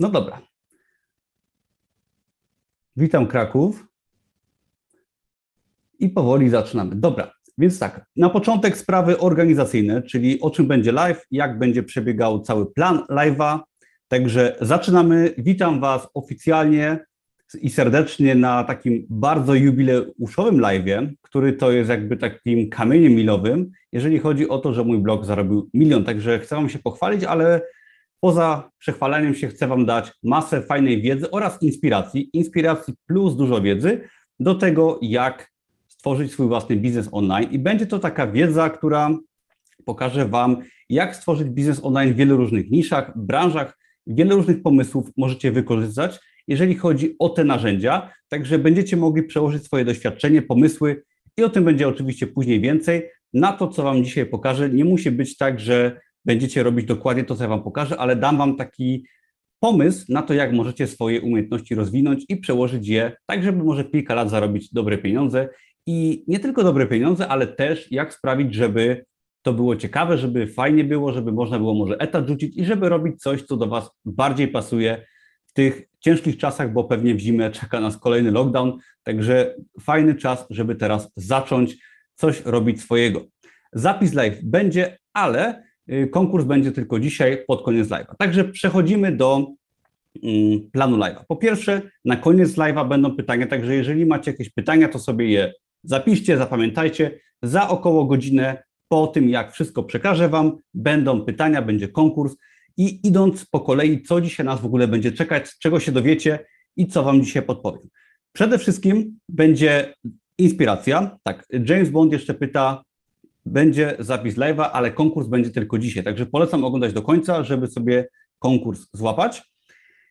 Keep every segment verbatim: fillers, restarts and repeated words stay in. No dobra. Witam Kraków. I powoli zaczynamy. Dobra, więc tak, na początek sprawy organizacyjne, czyli o czym będzie live, jak będzie przebiegał cały plan live'a. Także zaczynamy. Witam Was oficjalnie i serdecznie na takim bardzo jubileuszowym live'ie, który to jest jakby takim kamieniem milowym, jeżeli chodzi o to, że mój blog zarobił milion. Także chcę Wam się pochwalić, ale poza przechwalaniem się chcę Wam dać masę fajnej wiedzy oraz inspiracji. Inspiracji plus dużo wiedzy do tego, jak stworzyć swój własny biznes online. I będzie to taka wiedza, która pokaże Wam, jak stworzyć biznes online w wielu różnych niszach, branżach, wiele różnych pomysłów możecie wykorzystać, jeżeli chodzi o te narzędzia. Także będziecie mogli przełożyć swoje doświadczenie, pomysły i o tym będzie oczywiście później więcej. Na to, co Wam dzisiaj pokażę, nie musi być tak, że będziecie robić dokładnie to, co ja Wam pokażę, ale dam Wam taki pomysł na to, jak możecie swoje umiejętności rozwinąć i przełożyć je tak, żeby może kilka lat zarobić dobre pieniądze. I nie tylko dobre pieniądze, ale też jak sprawić, żeby to było ciekawe, żeby fajnie było, żeby można było może etat rzucić i żeby robić coś, co do Was bardziej pasuje w tych ciężkich czasach, bo pewnie w zimę czeka nas kolejny lockdown, także fajny czas, żeby teraz zacząć coś robić swojego. Zapis live będzie, ale konkurs będzie tylko dzisiaj pod koniec live'a. Także przechodzimy do planu live'a. Po pierwsze, na koniec live'a będą pytania, także jeżeli macie jakieś pytania, to sobie je zapiszcie, zapamiętajcie. Za około godzinę po tym, jak wszystko przekażę Wam, będą pytania, będzie konkurs i idąc po kolei, co dzisiaj nas w ogóle będzie czekać, czego się dowiecie i co Wam dzisiaj podpowiem. Przede wszystkim będzie inspiracja. Tak, James Bond jeszcze pyta, będzie zapis live'a, ale konkurs będzie tylko dzisiaj, także polecam oglądać do końca, żeby sobie konkurs złapać.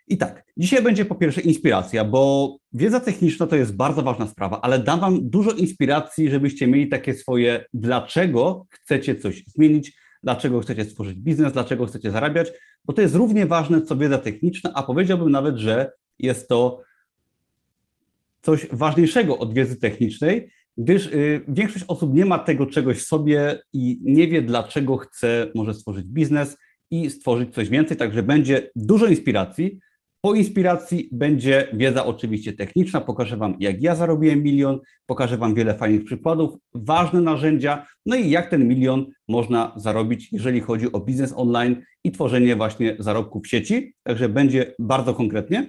I tak, dzisiaj będzie po pierwsze inspiracja, bo wiedza techniczna to jest bardzo ważna sprawa, ale dam Wam dużo inspiracji, żebyście mieli takie swoje, dlaczego chcecie coś zmienić, dlaczego chcecie stworzyć biznes, dlaczego chcecie zarabiać, bo to jest równie ważne, co wiedza techniczna, a powiedziałbym nawet, że jest to coś ważniejszego od wiedzy technicznej, gdyż y, większość osób nie ma tego czegoś w sobie i nie wie, dlaczego chce może stworzyć biznes i stworzyć coś więcej, także będzie dużo inspiracji. Po inspiracji będzie wiedza oczywiście techniczna, pokażę Wam, jak ja zarobiłem milion, pokażę Wam wiele fajnych przykładów, ważne narzędzia, no i jak ten milion można zarobić, jeżeli chodzi o biznes online i tworzenie właśnie zarobków w sieci, także będzie bardzo konkretnie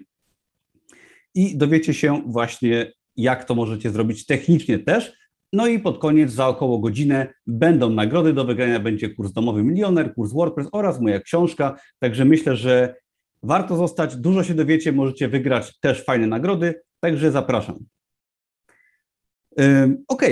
i dowiecie się właśnie, jak to możecie zrobić technicznie też. No i pod koniec za około godzinę będą nagrody, do wygrania będzie kurs Domowy Milioner, kurs WordPress oraz moja książka, także myślę, że warto zostać, dużo się dowiecie, możecie wygrać też fajne nagrody, także zapraszam. Ok,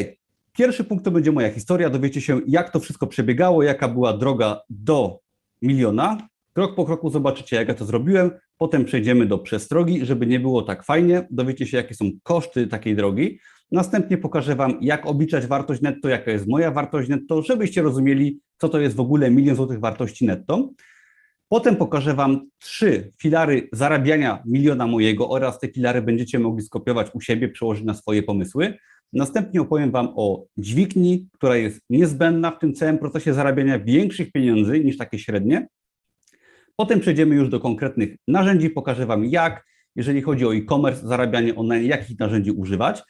pierwszy punkt to będzie moja historia, dowiecie się, jak to wszystko przebiegało, jaka była droga do miliona. Krok po kroku zobaczycie, jak ja to zrobiłem, potem przejdziemy do przestrogi, żeby nie było tak fajnie, dowiecie się, jakie są koszty takiej drogi. Następnie pokażę Wam, jak obliczać wartość netto, jaka jest moja wartość netto, żebyście rozumieli, co to jest w ogóle milion złotych wartości netto. Potem pokażę Wam trzy filary zarabiania miliona mojego oraz te filary będziecie mogli skopiować u siebie, przełożyć na swoje pomysły. Następnie opowiem Wam o dźwigni, która jest niezbędna w tym całym procesie zarabiania większych pieniędzy niż takie średnie. Potem przejdziemy już do konkretnych narzędzi, pokażę Wam jak, jeżeli chodzi o e-commerce, zarabianie online, jakich narzędzi używać.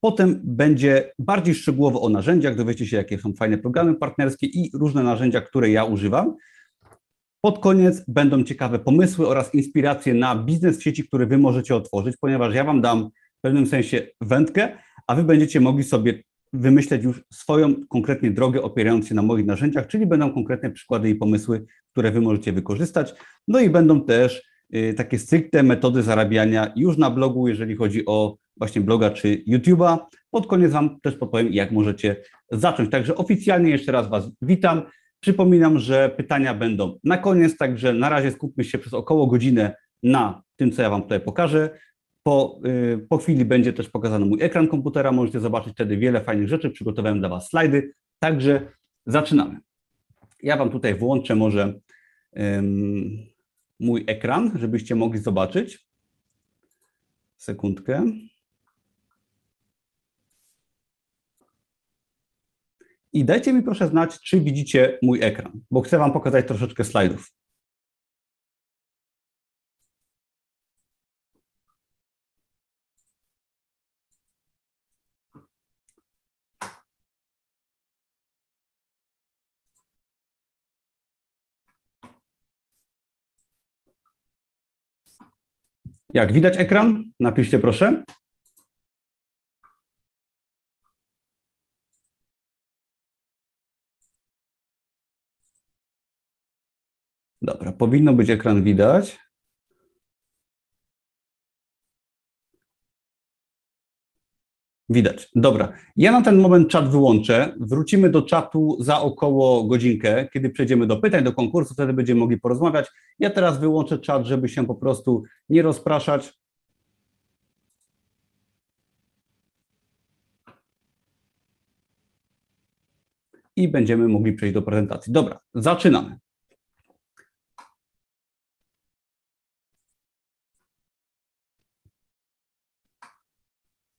Potem będzie bardziej szczegółowo o narzędziach, dowiecie się, jakie są fajne programy partnerskie i różne narzędzia, które ja używam. Pod koniec będą ciekawe pomysły oraz inspiracje na biznes w sieci, który Wy możecie otworzyć, ponieważ ja Wam dam w pewnym sensie wędkę, a Wy będziecie mogli sobie wymyśleć już swoją konkretnie drogę, opierając się na moich narzędziach, czyli będą konkretne przykłady i pomysły, które Wy możecie wykorzystać. No i będą też y, takie stricte metody zarabiania już na blogu, jeżeli chodzi o właśnie bloga czy YouTube'a. Pod koniec Wam też podpowiem, jak możecie zacząć. Także oficjalnie jeszcze raz Was witam. Przypominam, że pytania będą na koniec, także na razie skupmy się przez około godzinę na tym, co ja Wam tutaj pokażę. Po, yy, po chwili będzie też pokazany mój ekran komputera, możecie zobaczyć wtedy wiele fajnych rzeczy, przygotowałem dla Was slajdy, także zaczynamy. Ja Wam tutaj włączę może yy, mój ekran, żebyście mogli zobaczyć. Sekundkę. I dajcie mi proszę znać, czy widzicie mój ekran, bo chcę Wam pokazać troszeczkę slajdów. Jak widać ekran? Napiszcie proszę. Dobra, powinno być ekran widać. Widać. Dobra. Ja na ten moment czat wyłączę. Wrócimy do czatu za około godzinkę, kiedy przejdziemy do pytań, do konkursu, wtedy będziemy mogli porozmawiać. Ja teraz wyłączę czat, żeby się po prostu nie rozpraszać. I będziemy mogli przejść do prezentacji. Dobra, zaczynamy.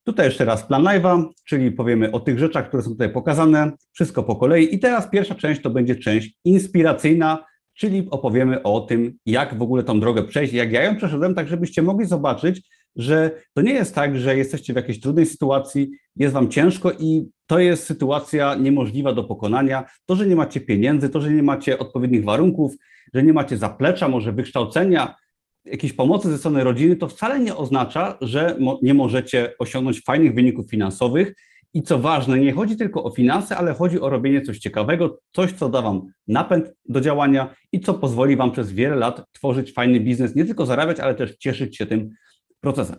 Tutaj jeszcze raz plan live'a, czyli powiemy o tych rzeczach, które są tutaj pokazane, wszystko po kolei. I teraz pierwsza część to będzie część inspiracyjna, czyli opowiemy o tym, jak w ogóle tą drogę przejść, jak ja ją przeszedłem, tak żebyście mogli zobaczyć, że to nie jest tak, że jesteście w jakiejś trudnej sytuacji, jest wam ciężko i to jest sytuacja niemożliwa do pokonania. To, że nie macie pieniędzy, to, że nie macie odpowiednich warunków, że nie macie zaplecza, może wykształcenia, jakiejś pomocy ze strony rodziny, to wcale nie oznacza, że mo- nie możecie osiągnąć fajnych wyników finansowych. I co ważne, nie chodzi tylko o finanse, ale chodzi o robienie coś ciekawego, coś, co da wam napęd do działania i co pozwoli wam przez wiele lat tworzyć fajny biznes, nie tylko zarabiać, ale też cieszyć się tym procesem.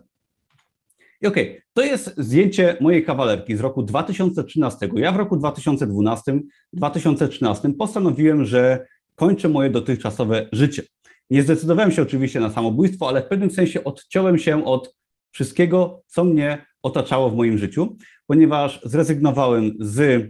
I okej, okay, to jest zdjęcie mojej kawalerki z roku dwa tysiące trzynastego. Ja w roku dwa tysiące dwunastym, dwa tysiące trzynastym postanowiłem, że kończę moje dotychczasowe życie. Nie zdecydowałem się oczywiście na samobójstwo, ale w pewnym sensie odciąłem się od wszystkiego, co mnie otaczało w moim życiu, ponieważ zrezygnowałem z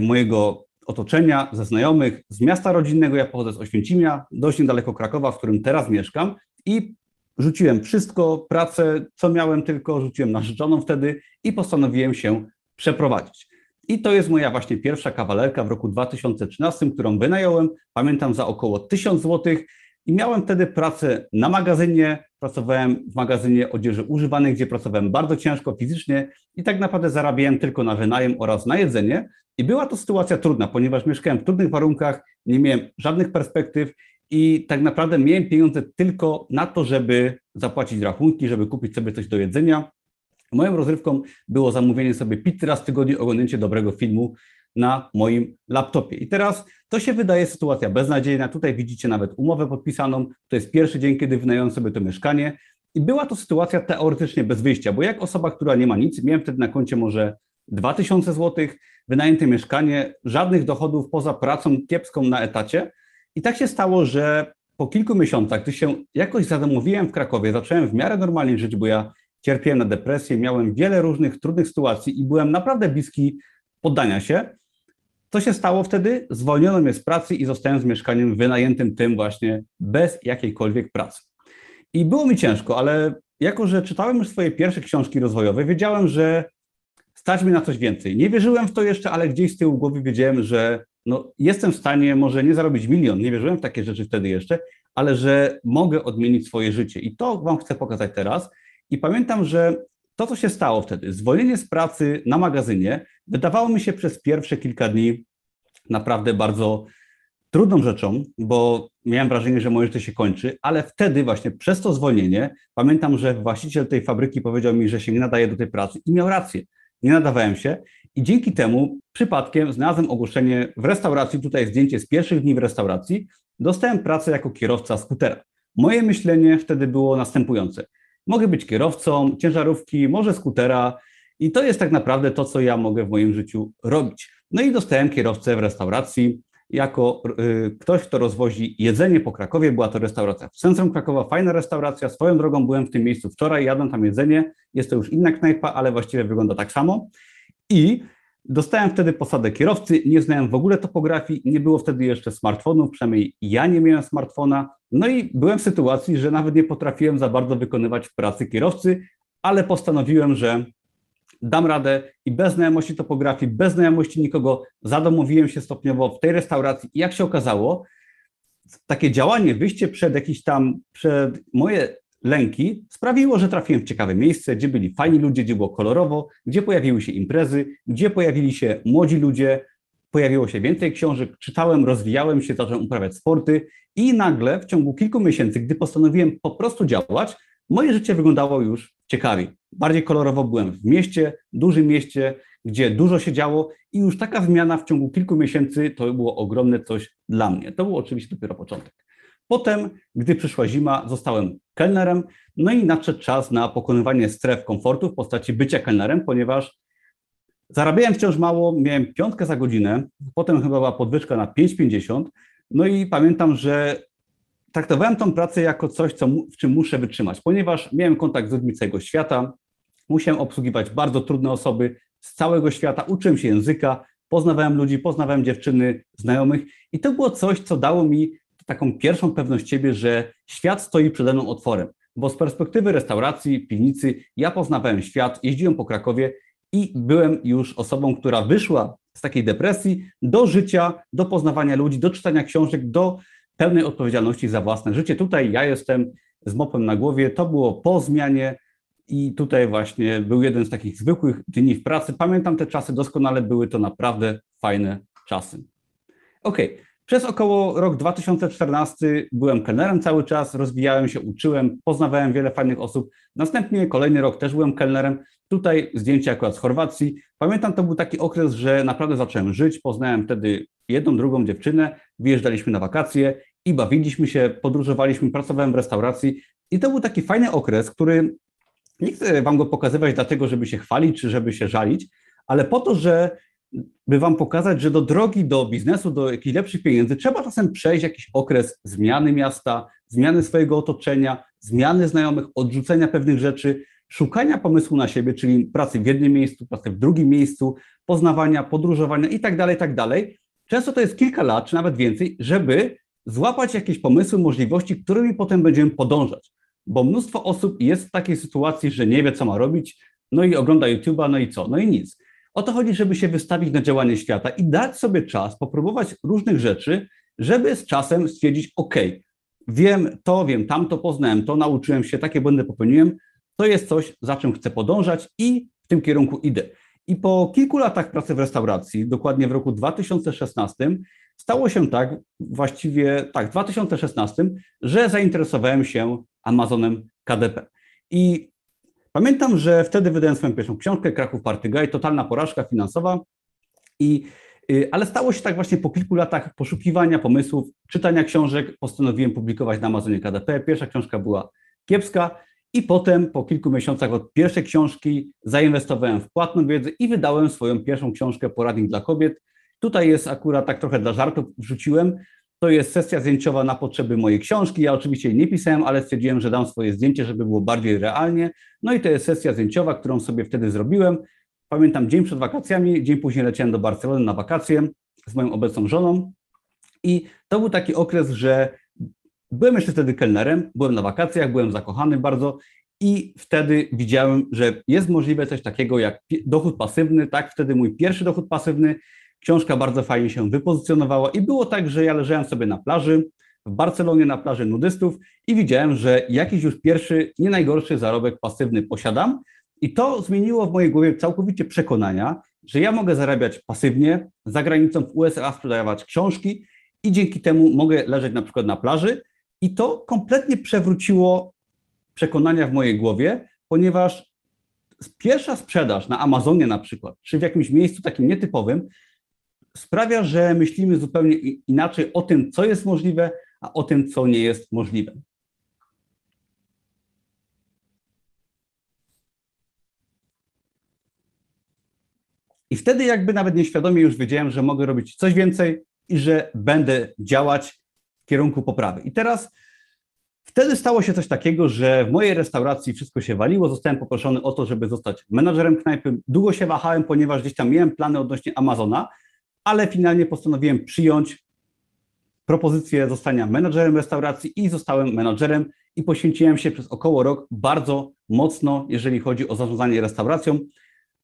mojego otoczenia, ze znajomych, z miasta rodzinnego. Ja pochodzę z Oświęcimia, dość niedaleko Krakowa, w którym teraz mieszkam i rzuciłem wszystko, pracę, co miałem tylko, rzuciłem narzeczoną wtedy i postanowiłem się przeprowadzić. I to jest moja właśnie pierwsza kawalerka w roku dwa tysiące trzynastym, którą wynająłem, pamiętam, za około tysiąc złotych i miałem wtedy pracę na magazynie, pracowałem w magazynie odzieży używanej, gdzie pracowałem bardzo ciężko fizycznie i tak naprawdę zarabiałem tylko na wynajem oraz na jedzenie i była to sytuacja trudna, ponieważ mieszkałem w trudnych warunkach, nie miałem żadnych perspektyw i tak naprawdę miałem pieniądze tylko na to, żeby zapłacić rachunki, żeby kupić sobie coś do jedzenia. Moją rozrywką było zamówienie sobie pizzy raz w tygodniu, oglądnięcie dobrego filmu na moim laptopie. I teraz to się wydaje sytuacja beznadziejna. Tutaj widzicie nawet umowę podpisaną. To jest pierwszy dzień, kiedy wynająłem sobie to mieszkanie. I była to sytuacja teoretycznie bez wyjścia, bo jak osoba, która nie ma nic, miałem wtedy na koncie może dwa tysiące złotych, wynajęte mieszkanie, żadnych dochodów poza pracą kiepską na etacie. I tak się stało, że po kilku miesiącach, gdy się jakoś zadomowiłem w Krakowie, zacząłem w miarę normalnie żyć, bo ja cierpiałem na depresję, miałem wiele różnych trudnych sytuacji i byłem naprawdę bliski poddania się. Co się stało wtedy? Zwolniono mnie z pracy i zostałem z mieszkaniem wynajętym tym właśnie bez jakiejkolwiek pracy. I było mi ciężko, ale jako że czytałem już swoje pierwsze książki rozwojowe, wiedziałem, że stać mi na coś więcej. Nie wierzyłem w to jeszcze, ale gdzieś z tyłu głowy wiedziałem, że no, jestem w stanie może nie zarobić milion, nie wierzyłem w takie rzeczy wtedy jeszcze, ale że mogę odmienić swoje życie. I to wam chcę pokazać teraz. I pamiętam, że to, co się stało wtedy, zwolnienie z pracy na magazynie, wydawało mi się przez pierwsze kilka dni naprawdę bardzo trudną rzeczą, bo miałem wrażenie, że moje życie się kończy, ale wtedy właśnie przez to zwolnienie, pamiętam, że właściciel tej fabryki powiedział mi, że się nie nadaje do tej pracy i miał rację, nie nadawałem się i dzięki temu przypadkiem znalazłem ogłoszenie w restauracji, tutaj zdjęcie z pierwszych dni w restauracji, dostałem pracę jako kierowca skutera. Moje myślenie wtedy było następujące. Mogę być kierowcą, ciężarówki, może skutera i to jest tak naprawdę to, co ja mogę w moim życiu robić. No i dostałem kierowcę w restauracji jako y, ktoś, kto rozwozi jedzenie po Krakowie. Była to restauracja w centrum Krakowa, fajna restauracja. Swoją drogą byłem w tym miejscu wczoraj, jadłem tam jedzenie. Jest to już inna knajpa, ale właściwie wygląda tak samo. I dostałem wtedy posadę kierowcy, nie znałem w ogóle topografii, nie było wtedy jeszcze smartfonów, przynajmniej ja nie miałem smartfona. No i byłem w sytuacji, że nawet nie potrafiłem za bardzo wykonywać pracy kierowcy, ale postanowiłem, że dam radę i bez znajomości topografii, bez znajomości nikogo zadomowiłem się stopniowo w tej restauracji. I jak się okazało, takie działanie, wyjście przed jakieś tam, przed moje lęki sprawiło, że trafiłem w ciekawe miejsce, gdzie byli fajni ludzie, gdzie było kolorowo, gdzie pojawiły się imprezy, gdzie pojawili się młodzi ludzie, pojawiło się więcej książek, czytałem, rozwijałem się, zacząłem uprawiać sporty i nagle w ciągu kilku miesięcy, gdy postanowiłem po prostu działać, moje życie wyglądało już ciekawiej. Bardziej kolorowo byłem w mieście, dużym mieście, gdzie dużo się działo i już taka zmiana w ciągu kilku miesięcy to było ogromne coś dla mnie. To był oczywiście dopiero początek. Potem, gdy przyszła zima, zostałem kelnerem, no i nadszedł czas na pokonywanie stref komfortu w postaci bycia kelnerem, ponieważ zarabiałem wciąż mało, miałem piątkę za godzinę, potem chyba była podwyżka na pięć pięćdziesiąt, no i pamiętam, że traktowałem tą pracę jako coś, co, w czym muszę wytrzymać, ponieważ miałem kontakt z ludźmi całego świata, musiałem obsługiwać bardzo trudne osoby z całego świata, uczyłem się języka, poznawałem ludzi, poznawałem dziewczyny, znajomych i to było coś, co dało mi taką pierwszą pewność siebie, że świat stoi przede mną otworem, bo z perspektywy restauracji, piwnicy, ja poznawałem świat, jeździłem po Krakowie i byłem już osobą, która wyszła z takiej depresji do życia, do poznawania ludzi, do czytania książek, do pełnej odpowiedzialności za własne życie. Tutaj ja jestem z mopem na głowie, to było po zmianie i tutaj właśnie był jeden z takich zwykłych dni w pracy. Pamiętam te czasy doskonale, były to naprawdę fajne czasy. Okej. Okay. Przez około rok dwa tysiące czternasty byłem kelnerem cały czas, rozwijałem się, uczyłem, poznawałem wiele fajnych osób. Następnie kolejny rok też byłem kelnerem. Tutaj zdjęcie akurat z Chorwacji. Pamiętam, to był taki okres, że naprawdę zacząłem żyć. Poznałem wtedy jedną, drugą dziewczynę, wyjeżdżaliśmy na wakacje i bawiliśmy się, podróżowaliśmy, pracowałem w restauracji. I to był taki fajny okres, który nie chcę wam go pokazywać dlatego, żeby się chwalić czy żeby się żalić, ale po to, że by wam pokazać, że do drogi, do biznesu, do jakichś lepszych pieniędzy trzeba czasem przejść jakiś okres zmiany miasta, zmiany swojego otoczenia, zmiany znajomych, odrzucenia pewnych rzeczy, szukania pomysłu na siebie, czyli pracy w jednym miejscu, pracy w drugim miejscu, poznawania, podróżowania i tak dalej, i tak dalej. Często to jest kilka lat, czy nawet więcej, żeby złapać jakieś pomysły, możliwości, którymi potem będziemy podążać, bo mnóstwo osób jest w takiej sytuacji, że nie wie, co ma robić, no i ogląda YouTube'a, no i co, no i nic. O to chodzi, żeby się wystawić na działanie świata i dać sobie czas, popróbować różnych rzeczy, żeby z czasem stwierdzić, ok, wiem to, wiem tamto, poznałem to, nauczyłem się, takie błędy popełniłem, to jest coś, za czym chcę podążać i w tym kierunku idę. I po kilku latach pracy w restauracji, dokładnie w roku dwa tysiące szesnastym, stało się tak, właściwie tak, w dwa tysiące szesnastym, że zainteresowałem się Amazonem K D P. I pamiętam, że wtedy wydałem swoją pierwszą książkę, Kraków Partyga, i totalna porażka finansowa, I, ale stało się tak właśnie po kilku latach poszukiwania pomysłów, czytania książek, postanowiłem publikować na Amazonie K D P. Pierwsza książka była kiepska i potem po kilku miesiącach od pierwszej książki zainwestowałem w płatną wiedzę i wydałem swoją pierwszą książkę, Poradnik dla kobiet. Tutaj jest akurat tak trochę dla żartów wrzuciłem. To jest sesja zdjęciowa na potrzeby mojej książki. Ja oczywiście jej nie pisałem, ale stwierdziłem, że dam swoje zdjęcie, żeby było bardziej realnie. No i to jest sesja zdjęciowa, którą sobie wtedy zrobiłem. Pamiętam dzień przed wakacjami, dzień później leciałem do Barcelony na wakacje z moją obecną żoną. I to był taki okres, że byłem jeszcze wtedy kelnerem, byłem na wakacjach, byłem zakochany bardzo i wtedy widziałem, że jest możliwe coś takiego jak dochód pasywny. Tak, wtedy mój pierwszy dochód pasywny. Książka bardzo fajnie się wypozycjonowała i było tak, że ja leżałem sobie na plaży, w Barcelonie na plaży nudystów i widziałem, że jakiś już pierwszy, nie najgorszy zarobek pasywny posiadam i to zmieniło w mojej głowie całkowicie przekonania, że ja mogę zarabiać pasywnie, za granicą w U S A sprzedawać książki i dzięki temu mogę leżeć na przykład na plaży i to kompletnie przewróciło przekonania w mojej głowie, ponieważ pierwsza sprzedaż na Amazonie na przykład, czy w jakimś miejscu takim nietypowym, sprawia, że myślimy zupełnie inaczej o tym, co jest możliwe, a o tym, co nie jest możliwe. I wtedy jakby nawet nieświadomie już wiedziałem, że mogę robić coś więcej i że będę działać w kierunku poprawy. I teraz wtedy stało się coś takiego, że w mojej restauracji wszystko się waliło, zostałem poproszony o to, żeby zostać menadżerem knajpy. Długo się wahałem, ponieważ gdzieś tam miałem plany odnośnie Amazona, ale finalnie postanowiłem przyjąć propozycję zostania menadżerem restauracji i zostałem menadżerem i poświęciłem się przez około rok bardzo mocno, jeżeli chodzi o zarządzanie restauracją.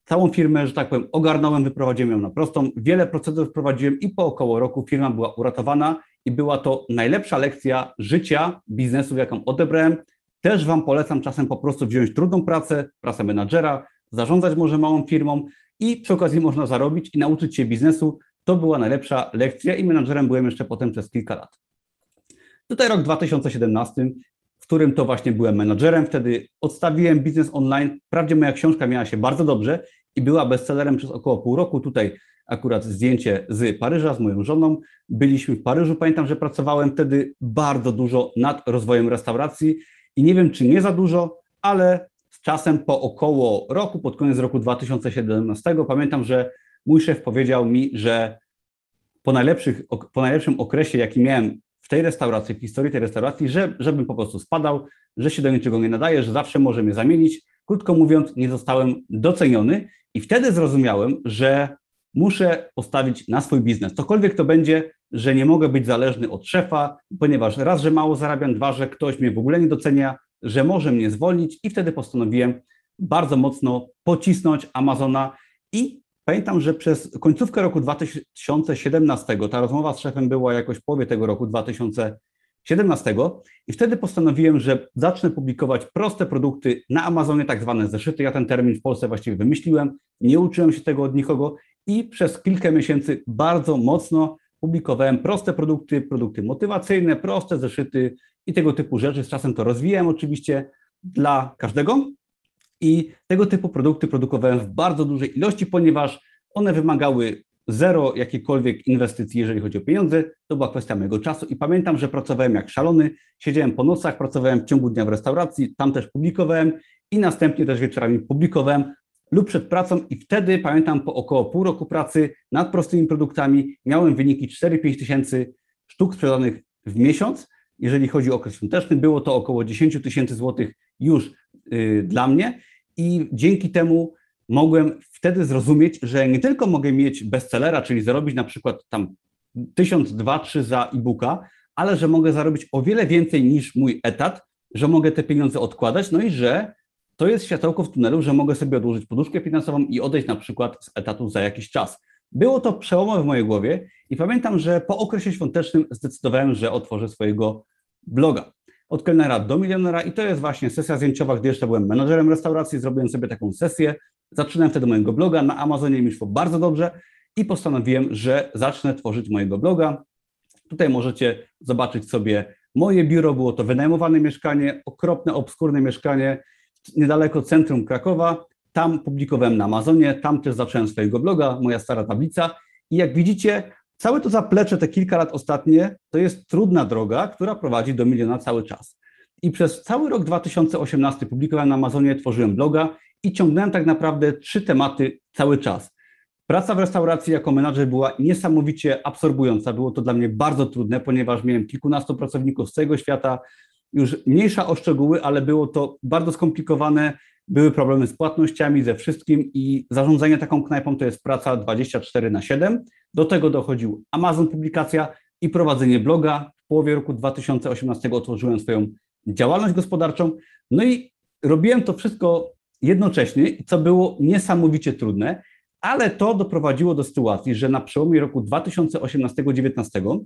Całą firmę, że tak powiem, ogarnąłem, wyprowadziłem ją na prostą, wiele procedur wprowadziłem i po około roku firma była uratowana i była to najlepsza lekcja życia, biznesu, jaką odebrałem. Też wam polecam czasem po prostu wziąć trudną pracę, pracę menadżera, zarządzać może małą firmą i przy okazji można zarobić i nauczyć się biznesu. To była najlepsza lekcja i menadżerem byłem jeszcze potem przez kilka lat. Tutaj rok dwa tysiące siedemnasty. którym to właśnie byłem menadżerem. Wtedy odstawiłem biznes online. Wprawdzie moja książka miała się bardzo dobrze i była bestsellerem przez około pół roku. Tutaj akurat zdjęcie z Paryża z moją żoną. Byliśmy w Paryżu. Pamiętam, że pracowałem wtedy bardzo dużo nad rozwojem restauracji i nie wiem, czy nie za dużo, ale z czasem po około roku, pod koniec roku dwa tysiące siedemnastego, pamiętam, że mój szef powiedział mi, że po, najlepszych, po najlepszym okresie, jaki miałem w tej restauracji, w historii tej restauracji, że, żebym po prostu spadał, że się do niczego nie nadaje, że zawsze może mnie zamienić. Krótko mówiąc, nie zostałem doceniony i wtedy zrozumiałem, że muszę postawić na swój biznes. Cokolwiek to będzie, że nie mogę być zależny od szefa, ponieważ raz, że mało zarabiam, dwa, że ktoś mnie w ogóle nie docenia, że może mnie zwolnić i wtedy postanowiłem bardzo mocno pocisnąć Amazona i pamiętam, że przez końcówkę roku dwa tysiące siedemnastego, ta rozmowa z szefem była jakoś w połowie tego roku dwa tysiące siedemnastego i wtedy postanowiłem, że zacznę publikować proste produkty na Amazonie, tak zwane zeszyty. Ja ten termin w Polsce właściwie wymyśliłem, nie uczyłem się tego od nikogo i przez kilka miesięcy bardzo mocno publikowałem proste produkty, produkty motywacyjne, proste zeszyty i tego typu rzeczy. Z czasem to rozwijałem oczywiście dla każdego. I tego typu produkty produkowałem w bardzo dużej ilości, ponieważ one wymagały zero jakiejkolwiek inwestycji, jeżeli chodzi o pieniądze. To była kwestia mojego czasu i pamiętam, że pracowałem jak szalony, siedziałem po nocach, pracowałem w ciągu dnia w restauracji, tam też publikowałem i następnie też wieczorami publikowałem lub przed pracą i wtedy, pamiętam, po około pół roku pracy nad prostymi produktami miałem wyniki cztery do pięciu tysięcy sztuk sprzedanych w miesiąc. Jeżeli chodzi o okres świąteczny, było to około dziesięć tysięcy złotych już yy, dla mnie i dzięki temu mogłem wtedy zrozumieć, że nie tylko mogę mieć bestsellera, czyli zarobić na przykład tam tysiąc, dwa, trzy za e-booka, ale że mogę zarobić o wiele więcej niż mój etat, że mogę te pieniądze odkładać, no i że to jest światełko w tunelu, że mogę sobie odłożyć poduszkę finansową i odejść na przykład z etatu za jakiś czas. Było to przełomowe w mojej głowie i pamiętam, że po okresie świątecznym zdecydowałem, że otworzę swojego bloga Od kelnera do milionera i to jest właśnie sesja zdjęciowa, gdy jeszcze byłem menadżerem restauracji, zrobiłem sobie taką sesję, zaczynałem wtedy mojego bloga, na Amazonie mi szło bardzo dobrze i postanowiłem, że zacznę tworzyć mojego bloga. Tutaj możecie zobaczyć sobie moje biuro, było to wynajmowane mieszkanie, okropne, obskurne mieszkanie niedaleko centrum Krakowa. Tam publikowałem na Amazonie, tam też zacząłem swojego bloga, moja stara tablica i jak widzicie, całe to zaplecze, te kilka lat ostatnie, to jest trudna droga, która prowadzi do miliona cały czas. I przez cały rok dwa tysiące osiemnasty publikowałem na Amazonie, tworzyłem bloga i ciągnąłem tak naprawdę trzy tematy cały czas. Praca w restauracji jako menadżer była niesamowicie absorbująca, było to dla mnie bardzo trudne, ponieważ miałem kilkunastu pracowników z całego świata, już mniejsza o szczegóły, ale było to bardzo skomplikowane, były problemy z płatnościami, ze wszystkim i zarządzanie taką knajpą to jest praca dwadzieścia cztery na siedem. Do tego dochodził Amazon publikacja i prowadzenie bloga. W połowie roku dwa tysiące osiemnastego otworzyłem swoją działalność gospodarczą. No i robiłem to wszystko jednocześnie, co było niesamowicie trudne, ale to doprowadziło do sytuacji, że na przełomie roku dwa tysiące osiemnastego do dwa tysiące dziewiętnastego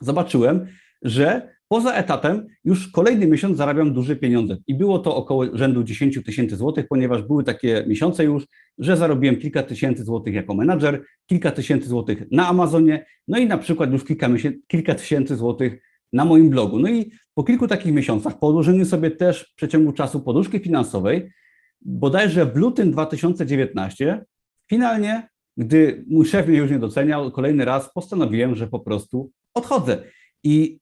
zobaczyłem, że poza etatem już kolejny miesiąc zarabiam duże pieniądze i było to około rzędu dziesięć tysięcy złotych, ponieważ były takie miesiące już, że zarobiłem kilka tysięcy złotych jako menadżer, kilka tysięcy złotych na Amazonie, no i na przykład już kilka, kilka tysięcy złotych na moim blogu. No i po kilku takich miesiącach, po odłożeniu sobie też w przeciągu czasu poduszki finansowej, bodajże w lutym dwa tysiące dziewiętnastego, finalnie, gdy mój szef mnie już nie doceniał, kolejny raz postanowiłem, że po prostu odchodzę. I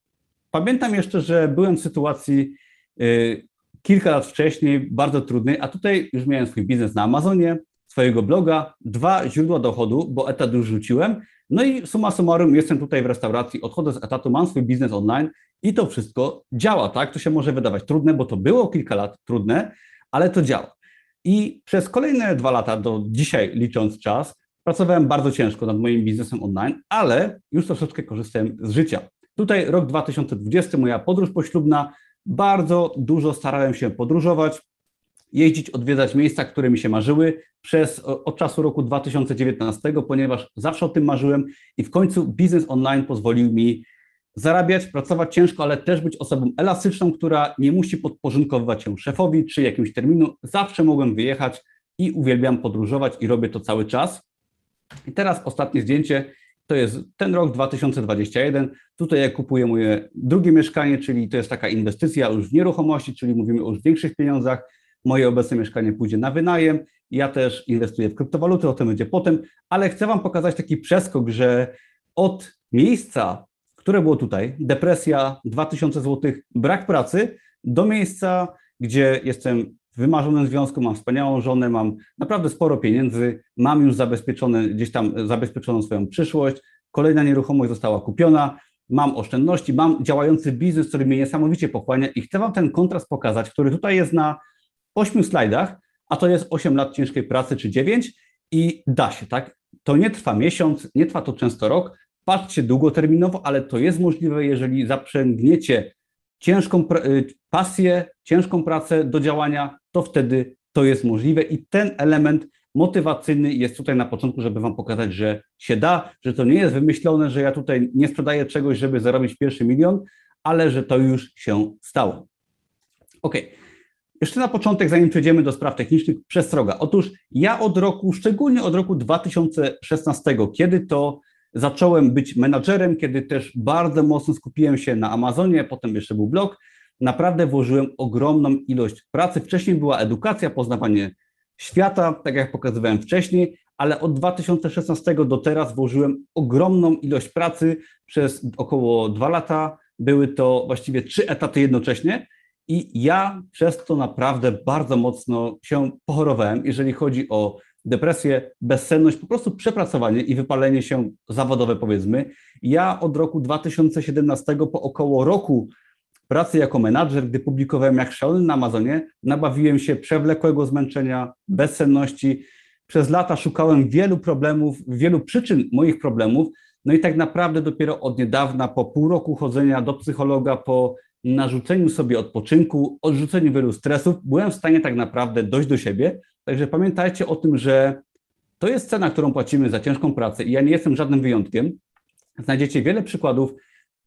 pamiętam jeszcze, że byłem w sytuacji y, kilka lat wcześniej, bardzo trudnej, a tutaj już miałem swój biznes na Amazonie, swojego bloga, dwa źródła dochodu, bo etat już rzuciłem, no i summa summarum jestem tutaj w restauracji, odchodzę z etatu, mam swój biznes online i to wszystko działa, tak? To się może wydawać trudne, bo to było kilka lat trudne, ale to działa. I przez kolejne dwa lata, do dzisiaj licząc czas, pracowałem bardzo ciężko nad moim biznesem online, ale już troszeczkę korzystałem z życia. Tutaj rok dwa tysiące dwudziesty, moja podróż poślubna, bardzo dużo starałem się podróżować, jeździć, odwiedzać miejsca, które mi się marzyły przez od czasu roku dwa tysiące dziewiętnastego, ponieważ zawsze o tym marzyłem i w końcu biznes online pozwolił mi zarabiać, pracować ciężko, ale też być osobą elastyczną, która nie musi podporządkowywać się szefowi czy jakimś terminu. Zawsze mogłem wyjechać i uwielbiam podróżować i robię to cały czas. I teraz ostatnie zdjęcie. to jest ten rok dwa tysiące dwudziesty pierwszy. Tutaj ja kupuję moje drugie mieszkanie, czyli to jest taka inwestycja już w nieruchomości, czyli mówimy o już większych pieniądzach. Moje obecne mieszkanie pójdzie na wynajem. Ja też inwestuję w kryptowaluty, o tym będzie potem, ale chcę Wam pokazać taki przeskok, że od miejsca, które było tutaj, depresja, dwa tysiące złotych, brak pracy, do miejsca, gdzie jestem w wymarzonym związku, mam wspaniałą żonę, mam naprawdę sporo pieniędzy, mam już zabezpieczone, gdzieś tam zabezpieczoną swoją przyszłość, kolejna nieruchomość została kupiona, mam oszczędności, mam działający biznes, który mnie niesamowicie pochłania i chcę Wam ten kontrast pokazać, który tutaj jest na ośmiu slajdach, a to jest osiem lat ciężkiej pracy czy dziewięć i da się, tak? To nie trwa miesiąc, nie trwa to często rok, patrzcie długoterminowo, ale to jest możliwe, jeżeli zaprzęgniecie ciężką pasję, ciężką pracę do działania, to wtedy to jest możliwe i ten element motywacyjny jest tutaj na początku, żeby Wam pokazać, że się da, że to nie jest wymyślone, że ja tutaj nie sprzedaję czegoś, żeby zarobić pierwszy milion, ale że to już się stało. Ok. Jeszcze na początek, zanim przejdziemy do spraw technicznych, przestroga. Otóż ja od roku, szczególnie od roku dwa tysiące szesnastego, kiedy to zacząłem być menadżerem, kiedy też bardzo mocno skupiłem się na Amazonie, potem jeszcze był blog, naprawdę włożyłem ogromną ilość pracy. Wcześniej była edukacja, poznawanie świata, tak jak pokazywałem wcześniej, ale od dwa tysiące szesnastego do teraz włożyłem ogromną ilość pracy. Przez około dwa lata były to właściwie trzy etaty jednocześnie i ja przez to naprawdę bardzo mocno się pochorowałem, jeżeli chodzi o depresję, bezsenność, po prostu przepracowanie i wypalenie się zawodowe, powiedzmy. Ja od roku dwa tysiące siedemnastego po około roku pracy jako menadżer, gdy publikowałem jak szalony na Amazonie, nabawiłem się przewlekłego zmęczenia, bezsenności. Przez lata szukałem wielu problemów, wielu przyczyn moich problemów. No i tak naprawdę dopiero od niedawna, po pół roku chodzenia do psychologa, po narzuceniu sobie odpoczynku, odrzuceniu wielu stresów, byłem w stanie tak naprawdę dojść do siebie. Także pamiętajcie o tym, że to jest cena, którą płacimy za ciężką pracę i ja nie jestem żadnym wyjątkiem. Znajdziecie wiele przykładów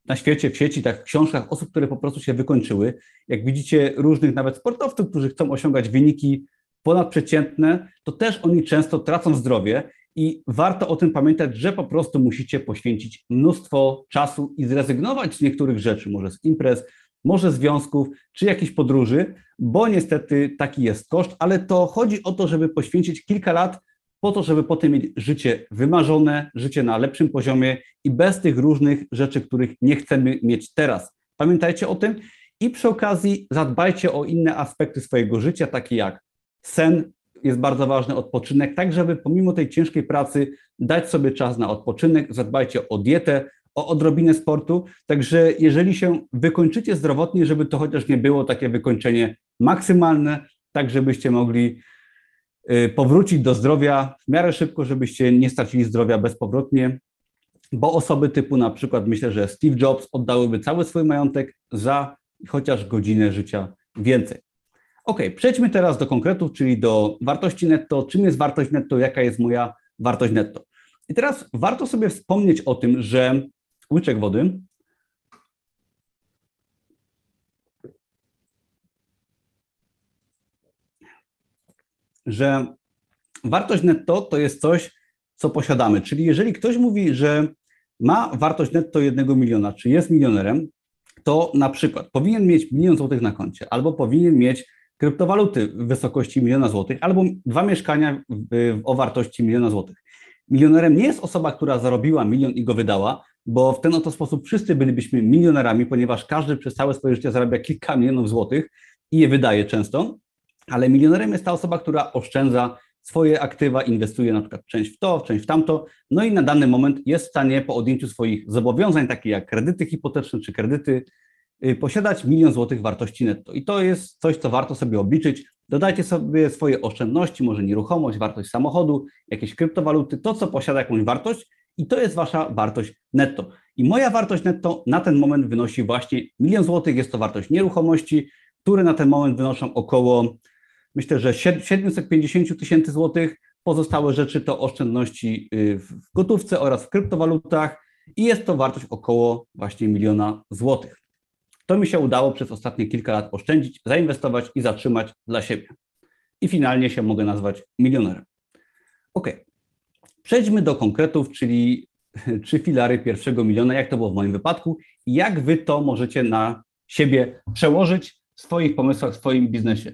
na świecie, w sieci, tak w książkach osób, które po prostu się wykończyły. Jak widzicie różnych nawet sportowców, którzy chcą osiągać wyniki ponadprzeciętne, to też oni często tracą zdrowie i warto o tym pamiętać, że po prostu musicie poświęcić mnóstwo czasu i zrezygnować z niektórych rzeczy, może z imprez, może związków, czy jakichś podróży, bo niestety taki jest koszt, ale to chodzi o to, żeby poświęcić kilka lat po to, żeby potem mieć życie wymarzone, życie na lepszym poziomie i bez tych różnych rzeczy, których nie chcemy mieć teraz. Pamiętajcie o tym i przy okazji zadbajcie o inne aspekty swojego życia, takie jak sen, jest bardzo ważny odpoczynek, tak żeby pomimo tej ciężkiej pracy dać sobie czas na odpoczynek, zadbajcie o dietę, o odrobinę sportu, także jeżeli się wykończycie zdrowotnie, żeby to chociaż nie było takie wykończenie maksymalne, tak żebyście mogli powrócić do zdrowia w miarę szybko, żebyście nie stracili zdrowia bezpowrotnie, bo osoby typu na przykład myślę, że Steve Jobs oddałyby cały swój majątek za chociaż godzinę życia więcej. Ok, przejdźmy teraz do konkretów, czyli do wartości netto. Czym jest wartość netto, jaka jest moja wartość netto? I teraz warto sobie wspomnieć o tym, że łyczek wody. Że wartość netto to jest coś, co posiadamy. Czyli jeżeli ktoś mówi, że ma wartość netto jednego miliona, czy jest milionerem, to na przykład powinien mieć milion złotych na koncie, albo powinien mieć kryptowaluty w wysokości miliona złotych, albo dwa mieszkania o wartości miliona złotych. Milionerem nie jest osoba, która zarobiła milion i go wydała, bo w ten oto sposób wszyscy bylibyśmy milionerami, ponieważ każdy przez całe swoje życie zarabia kilka milionów złotych i je wydaje często, ale milionerem jest ta osoba, która oszczędza swoje aktywa, inwestuje na przykład część w to, część w tamto, no i na dany moment jest w stanie po odjęciu swoich zobowiązań, takie jak kredyty hipoteczne czy kredyty, posiadać milion złotych wartości netto. I to jest coś, co warto sobie obliczyć. Dodajcie sobie swoje oszczędności, może nieruchomość, wartość samochodu, jakieś kryptowaluty, to co posiada jakąś wartość i to jest wasza wartość netto. I moja wartość netto na ten moment wynosi właśnie milion złotych. Jest to wartość nieruchomości, które na ten moment wynoszą około, myślę, że siedemset pięćdziesiąt tysięcy złotych. Pozostałe rzeczy to oszczędności w gotówce oraz w kryptowalutach i jest to wartość około właśnie miliona złotych. To mi się udało przez ostatnie kilka lat oszczędzić, zainwestować i zatrzymać dla siebie. I finalnie się mogę nazwać milionerem. Ok, przejdźmy do konkretów, czyli trzy filary pierwszego miliona, jak to było w moim wypadku i jak Wy to możecie na siebie przełożyć w swoich pomysłach, w swoim biznesie.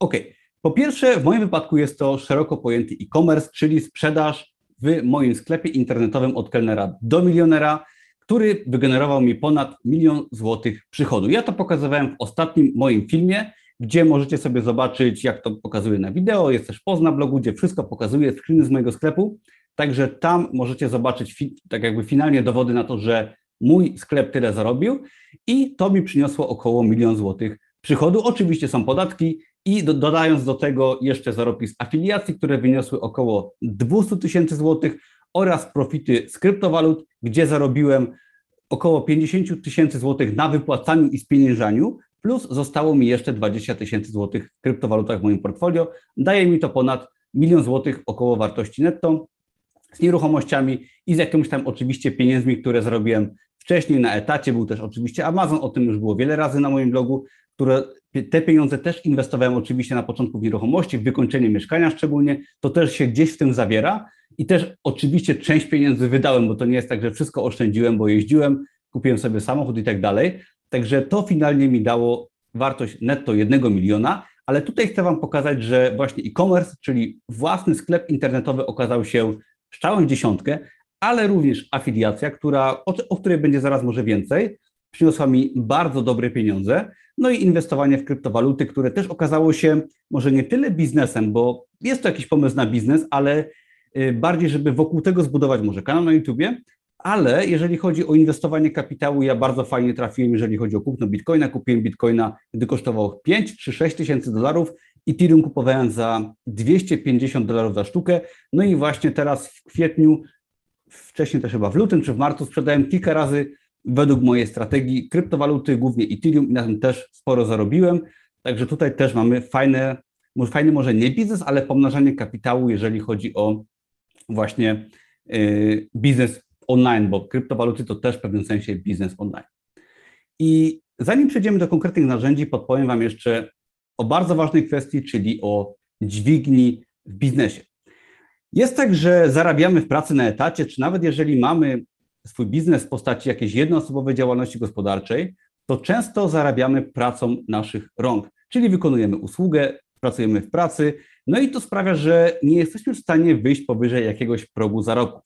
Ok. Po pierwsze, w moim wypadku jest to szeroko pojęty e-commerce, czyli sprzedaż w moim sklepie internetowym Od kelnera do milionera, który wygenerował mi ponad milion złotych przychodu. Ja to pokazywałem w ostatnim moim filmie, gdzie możecie sobie zobaczyć, jak to pokazuję na wideo. Jest też post na blogu, gdzie wszystko pokazuję, screeny z mojego sklepu. Także tam możecie zobaczyć tak jakby finalnie dowody na to, że mój sklep tyle zarobił i to mi przyniosło około milion złotych przychodu. Oczywiście są podatki i do, dodając do tego jeszcze zarobki z afiliacji, które wyniosły około dwieście tysięcy złotych oraz profity z kryptowalut, gdzie zarobiłem około pięćdziesiąt tysięcy złotych na wypłacaniu i spieniężaniu, plus zostało mi jeszcze dwadzieścia tysięcy złotych w kryptowalutach w moim portfolio. Daje mi to ponad milion złotych około wartości netto z nieruchomościami i z jakimś tam oczywiście pieniędzmi, które zarobiłem wcześniej na etacie. Był też oczywiście Amazon, o tym już było wiele razy na moim blogu, które te pieniądze też inwestowałem oczywiście na początku w nieruchomości, w wykończenie mieszkania szczególnie, to też się gdzieś w tym zawiera i też oczywiście część pieniędzy wydałem, bo to nie jest tak, że wszystko oszczędziłem, bo jeździłem, kupiłem sobie samochód i tak dalej. Także to finalnie mi dało wartość netto jednego miliona, ale tutaj chcę Wam pokazać, że właśnie e-commerce, czyli własny sklep internetowy okazał się strzałem w dziesiątkę, ale również afiliacja, która, o, o której będzie zaraz może więcej, przyniosła mi bardzo dobre pieniądze, no i inwestowanie w kryptowaluty, które też okazało się może nie tyle biznesem, bo jest to jakiś pomysł na biznes, ale bardziej, żeby wokół tego zbudować może kanał na YouTubie, ale jeżeli chodzi o inwestowanie kapitału, ja bardzo fajnie trafiłem, jeżeli chodzi o kupno Bitcoina. Kupiłem Bitcoina, gdy kosztował pięć czy sześć tysięcy dolarów. Ethereum kupowałem za dwieście pięćdziesiąt dolarów za sztukę. No i właśnie teraz w kwietniu, wcześniej też chyba w lutym czy w marcu sprzedałem kilka razy według mojej strategii kryptowaluty, głównie Ethereum i na tym też sporo zarobiłem. Także tutaj też mamy fajne, fajny może nie biznes, ale pomnażanie kapitału, jeżeli chodzi o właśnie yy, biznes online, bo kryptowaluty to też w pewnym sensie biznes online. I zanim przejdziemy do konkretnych narzędzi, podpowiem Wam jeszcze o bardzo ważnej kwestii, czyli o dźwigni w biznesie. Jest tak, że zarabiamy w pracy na etacie, czy nawet jeżeli mamy swój biznes w postaci jakiejś jednoosobowej działalności gospodarczej, to często zarabiamy pracą naszych rąk, czyli wykonujemy usługę, pracujemy w pracy, no i to sprawia, że nie jesteśmy w stanie wyjść powyżej jakiegoś progu zarobku.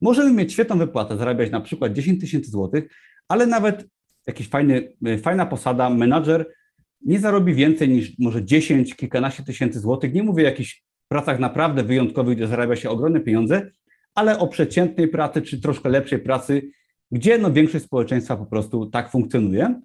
Możemy mieć świetną wypłatę, zarabiać na przykład dziesięć tysięcy złotych, ale nawet jakaś fajny, fajna posada, menadżer nie zarobi więcej niż może dziesięć, kilkanaście tysięcy złotych. Nie mówię o jakichś pracach naprawdę wyjątkowych, gdzie zarabia się ogromne pieniądze, ale o przeciętnej pracy czy troszkę lepszej pracy, gdzie no większość społeczeństwa po prostu tak funkcjonuje.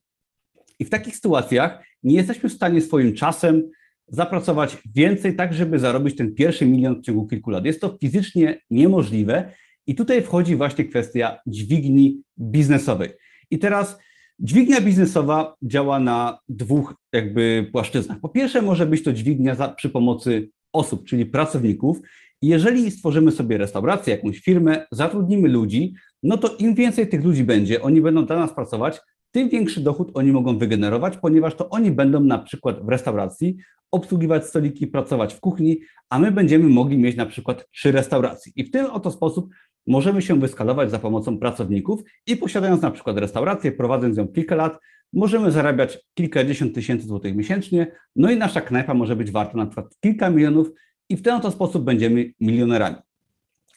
I w takich sytuacjach nie jesteśmy w stanie swoim czasem zapracować więcej tak, żeby zarobić ten pierwszy milion w ciągu kilku lat. Jest to fizycznie niemożliwe. I tutaj wchodzi właśnie kwestia dźwigni biznesowej. I teraz dźwignia biznesowa działa na dwóch jakby płaszczyznach. Po pierwsze może być to dźwignia za, przy pomocy osób, czyli pracowników. Jeżeli stworzymy sobie restaurację, jakąś firmę, zatrudnimy ludzi, no to im więcej tych ludzi będzie, oni będą dla nas pracować, tym większy dochód oni mogą wygenerować, ponieważ to oni będą na przykład w restauracji obsługiwać stoliki, pracować w kuchni, a my będziemy mogli mieć na przykład trzy restauracje. I w ten oto sposób możemy się wyskalować za pomocą pracowników i posiadając na przykład restaurację, prowadząc ją kilka lat, możemy zarabiać kilkadziesiąt tysięcy złotych miesięcznie, no i nasza knajpa może być warta na przykład kilka milionów i w ten oto sposób będziemy milionerami.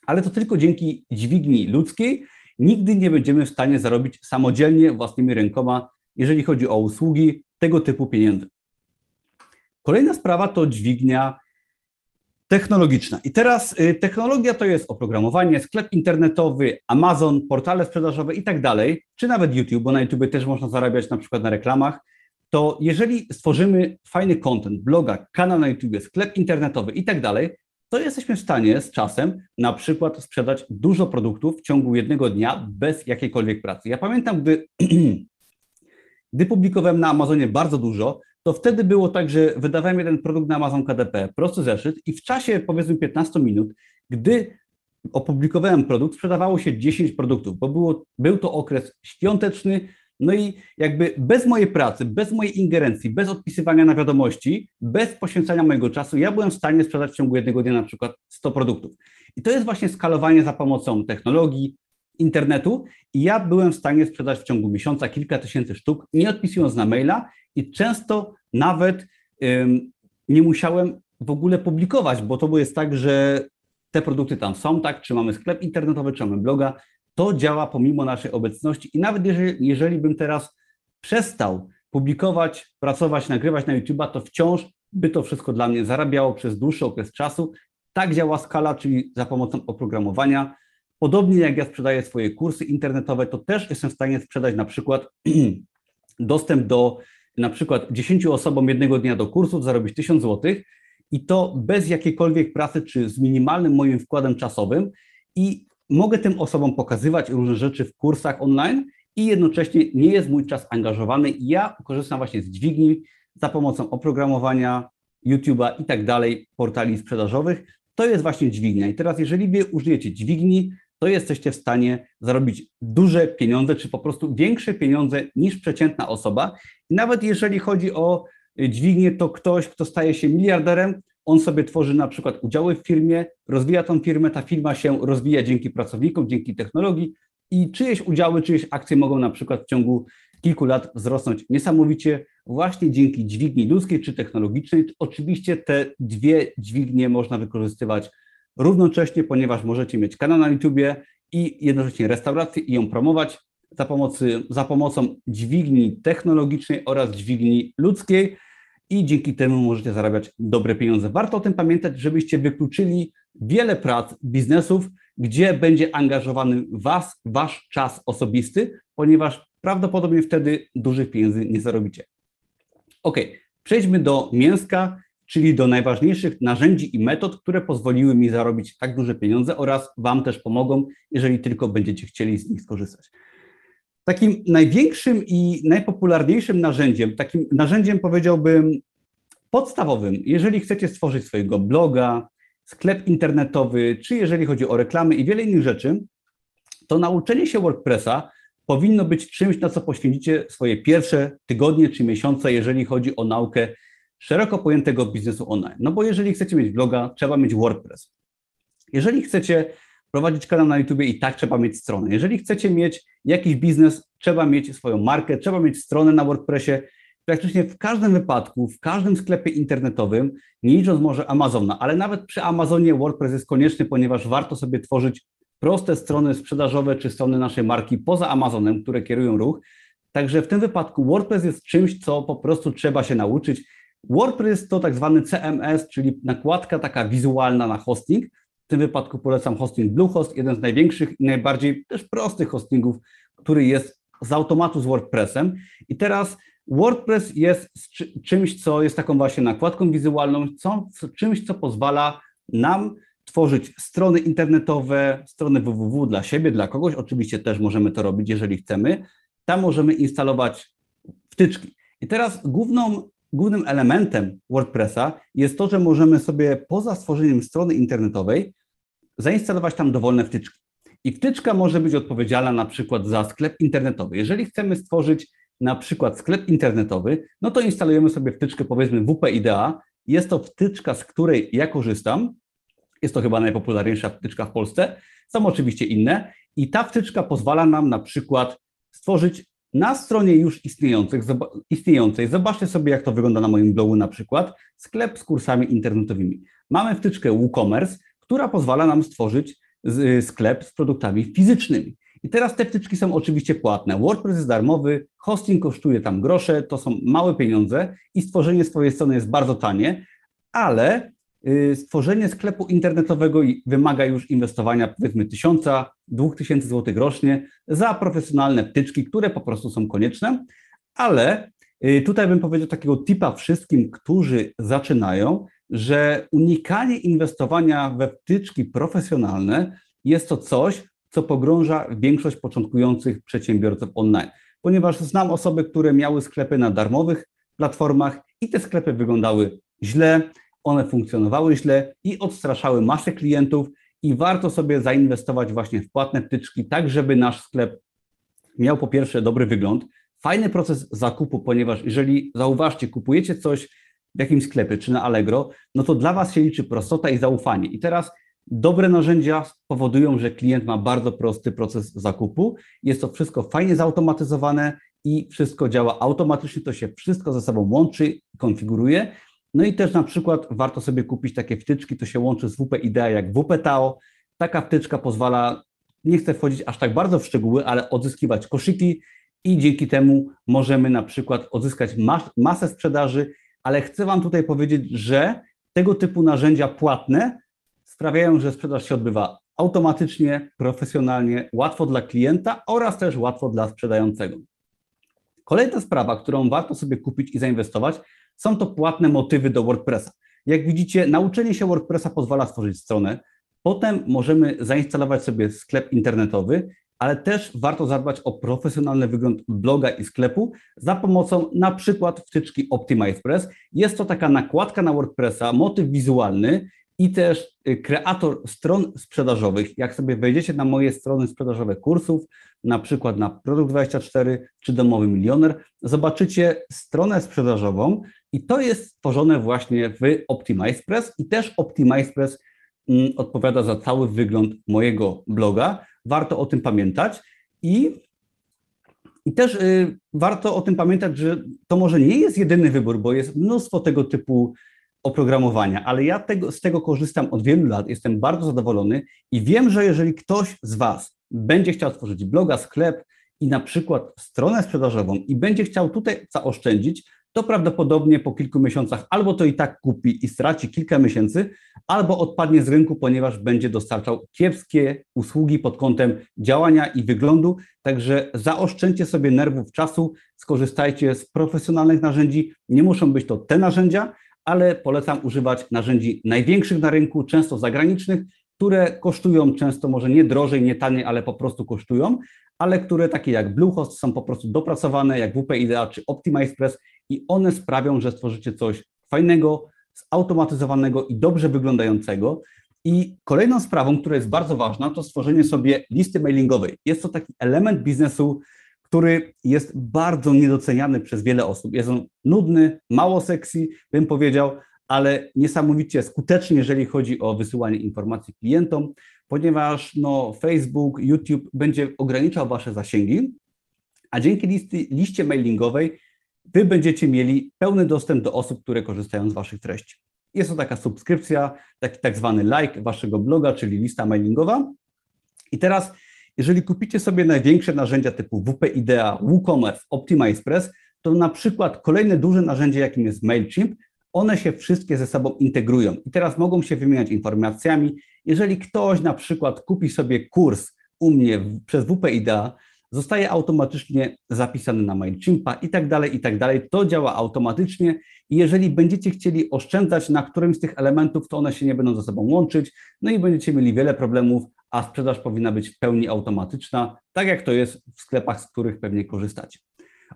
Ale to tylko dzięki dźwigni ludzkiej nigdy nie będziemy w stanie zarobić samodzielnie własnymi rękoma, jeżeli chodzi o usługi, tego typu pieniędzy. Kolejna sprawa to dźwignia technologiczna. I teraz technologia to jest oprogramowanie, sklep internetowy, Amazon, portale sprzedażowe i tak dalej, czy nawet YouTube, bo na YouTube też można zarabiać na przykład na reklamach. To jeżeli stworzymy fajny content, bloga, kanał na YouTube, sklep internetowy i tak dalej, to jesteśmy w stanie z czasem na przykład sprzedać dużo produktów w ciągu jednego dnia bez jakiejkolwiek pracy. Ja pamiętam, gdy, gdy publikowałem na Amazonie bardzo dużo, to wtedy było tak, że wydawałem jeden produkt na Amazon K D P, prosty zeszyt i w czasie powiedzmy piętnastu minut, gdy opublikowałem produkt, sprzedawało się dziesięć produktów, bo było, był to okres świąteczny, No i jakby bez mojej pracy, bez mojej ingerencji, bez odpisywania na wiadomości, bez poświęcania mojego czasu, ja byłem w stanie sprzedać w ciągu jednego dnia na przykład sto produktów. I to jest właśnie skalowanie za pomocą technologii, internetu i ja byłem w stanie sprzedać w ciągu miesiąca kilka tysięcy sztuk, nie odpisując na maila i często nawet ym, nie musiałem w ogóle publikować, bo to jest tak, że te produkty tam są, tak, czy mamy sklep internetowy, czy mamy bloga, to działa pomimo naszej obecności i nawet jeżeli, jeżeli bym teraz przestał publikować, pracować, nagrywać na YouTube'a, to wciąż by to wszystko dla mnie zarabiało przez dłuższy okres czasu. Tak działa skala, czyli za pomocą oprogramowania. Podobnie jak ja sprzedaję swoje kursy internetowe, to też jestem w stanie sprzedać na przykład dostęp do na przykład dziesięciu osobom jednego dnia do kursów, zarobić tysiąc złotych i to bez jakiejkolwiek pracy czy z minimalnym moim wkładem czasowym i mogę tym osobom pokazywać różne rzeczy w kursach online i jednocześnie nie jest mój czas angażowany i ja korzystam właśnie z dźwigni za pomocą oprogramowania, YouTube'a i tak dalej, portali sprzedażowych. To jest właśnie dźwignia i teraz jeżeli wy użyjecie dźwigni, to jesteście w stanie zarobić duże pieniądze, czy po prostu większe pieniądze niż przeciętna osoba. I nawet jeżeli chodzi o dźwignię, to ktoś, kto staje się miliarderem, on sobie tworzy na przykład udziały w firmie, rozwija tą firmę, ta firma się rozwija dzięki pracownikom, dzięki technologii i czyjeś udziały, czyjeś akcje mogą na przykład w ciągu kilku lat wzrosnąć niesamowicie właśnie dzięki dźwigni ludzkiej czy technologicznej. Oczywiście te dwie dźwignie można wykorzystywać równocześnie, ponieważ możecie mieć kanał na YouTubie i jednocześnie restaurację i ją promować za, pomocy, za pomocą dźwigni technologicznej oraz dźwigni ludzkiej i dzięki temu możecie zarabiać dobre pieniądze. Warto o tym pamiętać, żebyście wykluczyli wiele prac, biznesów, gdzie będzie angażowany was, wasz czas osobisty, ponieważ prawdopodobnie wtedy dużych pieniędzy nie zarobicie. Ok, przejdźmy do mięska, czyli do najważniejszych narzędzi i metod, które pozwoliły mi zarobić tak duże pieniądze oraz wam też pomogą, jeżeli tylko będziecie chcieli z nich skorzystać. Takim największym i najpopularniejszym narzędziem, takim narzędziem powiedziałbym podstawowym, jeżeli chcecie stworzyć swojego bloga, sklep internetowy, czy jeżeli chodzi o reklamy i wiele innych rzeczy, to nauczenie się WordPressa powinno być czymś, na co poświęcicie swoje pierwsze tygodnie czy miesiące, jeżeli chodzi o naukę szeroko pojętego biznesu online. No bo jeżeli chcecie mieć bloga, trzeba mieć WordPress. Jeżeli chcecie prowadzić kanał na YouTubie i tak trzeba mieć stronę. Jeżeli chcecie mieć jakiś biznes, trzeba mieć swoją markę, trzeba mieć stronę na WordPressie. Praktycznie w każdym wypadku, w każdym sklepie internetowym, nie licząc może Amazona, ale nawet przy Amazonie WordPress jest konieczny, ponieważ warto sobie tworzyć proste strony sprzedażowe czy strony naszej marki poza Amazonem, które kierują ruch. Także w tym wypadku WordPress jest czymś, co po prostu trzeba się nauczyć. WordPress to tak zwany C M S, czyli nakładka taka wizualna na hosting. W tym wypadku polecam hosting Bluehost, jeden z największych i najbardziej też prostych hostingów, który jest z automatu z WordPressem. I teraz WordPress jest czymś, co jest taką właśnie nakładką wizualną, co, czymś, co pozwala nam tworzyć strony internetowe, strony www dla siebie, dla kogoś. Oczywiście też możemy to robić, jeżeli chcemy. Tam możemy instalować wtyczki. I teraz główną Głównym elementem WordPressa jest to, że możemy sobie poza stworzeniem strony internetowej zainstalować tam dowolne wtyczki. I wtyczka może być odpowiedzialna na przykład za sklep internetowy. Jeżeli chcemy stworzyć na przykład sklep internetowy, no to instalujemy sobie wtyczkę powiedzmy W P Idea. Jest to wtyczka, z której ja korzystam. Jest to chyba najpopularniejsza wtyczka w Polsce. Są oczywiście inne. I ta wtyczka pozwala nam na przykład stworzyć na stronie już istniejących, istniejącej, zobaczcie sobie, jak to wygląda na moim blogu na przykład, sklep z kursami internetowymi. Mamy wtyczkę WooCommerce, która pozwala nam stworzyć sklep z produktami fizycznymi. I teraz te wtyczki są oczywiście płatne. WordPress jest darmowy, hosting kosztuje tam grosze, to są małe pieniądze i stworzenie swojej strony jest bardzo tanie, ale stworzenie sklepu internetowego wymaga już inwestowania powiedzmy tysiąca, dwóch tysięcy złotych rocznie za profesjonalne wtyczki, które po prostu są konieczne, ale tutaj bym powiedział takiego tipa wszystkim, którzy zaczynają, że unikanie inwestowania we wtyczki profesjonalne jest to coś, co pogrąża większość początkujących przedsiębiorców online, ponieważ znam osoby, które miały sklepy na darmowych platformach i te sklepy wyglądały źle, one funkcjonowały źle i odstraszały masę klientów i warto sobie zainwestować właśnie w płatne wtyczki, tak żeby nasz sklep miał po pierwsze dobry wygląd, Fajny proces zakupu, ponieważ jeżeli, zauważcie, kupujecie coś w jakimś sklepie czy na Allegro, no to dla Was się liczy prostota i zaufanie. I teraz dobre narzędzia powodują, że klient ma bardzo prosty proces zakupu. Jest to wszystko fajnie zautomatyzowane i wszystko działa automatycznie, to się wszystko ze sobą łączy, konfiguruje. No i też na przykład warto sobie kupić takie wtyczki, to się łączy z W P Idea jak W P Tao. Taka wtyczka pozwala, nie chcę wchodzić aż tak bardzo w szczegóły, ale odzyskiwać koszyki i dzięki temu możemy na przykład odzyskać mas- masę sprzedaży, ale chcę Wam tutaj powiedzieć, że tego typu narzędzia płatne sprawiają, że sprzedaż się odbywa automatycznie, profesjonalnie, łatwo dla klienta oraz też łatwo dla sprzedającego. Kolejna sprawa, którą warto sobie kupić i zainwestować, są to płatne motywy do WordPressa. Jak widzicie, nauczenie się WordPressa pozwala stworzyć stronę, potem możemy zainstalować sobie sklep internetowy, ale też warto zadbać o profesjonalny wygląd bloga i sklepu za pomocą na przykład wtyczki OptimizePress. Jest to taka nakładka na WordPressa, motyw wizualny i też kreator stron sprzedażowych. Jak sobie wejdziecie na moje strony sprzedażowe kursów, na przykład na Produkt dwadzieścia cztery czy Domowy Milioner, zobaczycie stronę sprzedażową i to jest stworzone właśnie w OptimizePress i też OptimizePress odpowiada za cały wygląd mojego bloga. Warto o tym pamiętać i, i też y, warto o tym pamiętać, że to może nie jest jedyny wybór, bo jest mnóstwo tego typu oprogramowania, ale ja tego, z tego korzystam od wielu lat, jestem bardzo zadowolony i wiem, że jeżeli ktoś z Was będzie chciał tworzyć bloga, sklep i na przykład stronę sprzedażową i będzie chciał tutaj zaoszczędzić, to prawdopodobnie po kilku miesiącach albo to i tak kupi i straci kilka miesięcy, albo odpadnie z rynku, ponieważ będzie dostarczał kiepskie usługi pod kątem działania i wyglądu. Także zaoszczędźcie sobie nerwów, czasu, skorzystajcie z profesjonalnych narzędzi. Nie muszą być to te narzędzia, ale polecam używać narzędzi największych na rynku, często zagranicznych, które kosztują często może nie drożej, nie taniej, ale po prostu kosztują, ale które takie jak Bluehost są po prostu dopracowane, jak W P Idea czy OptimizePress i one sprawią, że stworzycie coś fajnego, zautomatyzowanego i dobrze wyglądającego. I kolejną sprawą, która jest bardzo ważna, to stworzenie sobie listy mailingowej. Jest to taki element biznesu, który jest bardzo niedoceniany przez wiele osób. Jest on nudny, mało sexy, bym powiedział, ale niesamowicie skuteczny, jeżeli chodzi o wysyłanie informacji klientom, ponieważ no, Facebook, YouTube będzie ograniczał Wasze zasięgi, a dzięki listy, liście mailingowej Wy będziecie mieli pełny dostęp do osób, które korzystają z Waszych treści. Jest to taka subskrypcja, taki tak zwany like Waszego bloga, czyli lista mailingowa. I teraz, jeżeli kupicie sobie największe narzędzia typu W P Idea, WooCommerce, OptimizePress, to na przykład kolejne duże narzędzie, jakim jest MailChimp, one się wszystkie ze sobą integrują i teraz mogą się wymieniać informacjami. Jeżeli ktoś na przykład kupi sobie kurs u mnie przez W P Idea, zostaje automatycznie zapisany na MailChimpa i tak dalej, i tak dalej. To działa automatycznie i jeżeli będziecie chcieli oszczędzać na którymś z tych elementów, to one się nie będą ze sobą łączyć, no i będziecie mieli wiele problemów, a sprzedaż powinna być w pełni automatyczna, tak jak to jest w sklepach, z których pewnie korzystacie.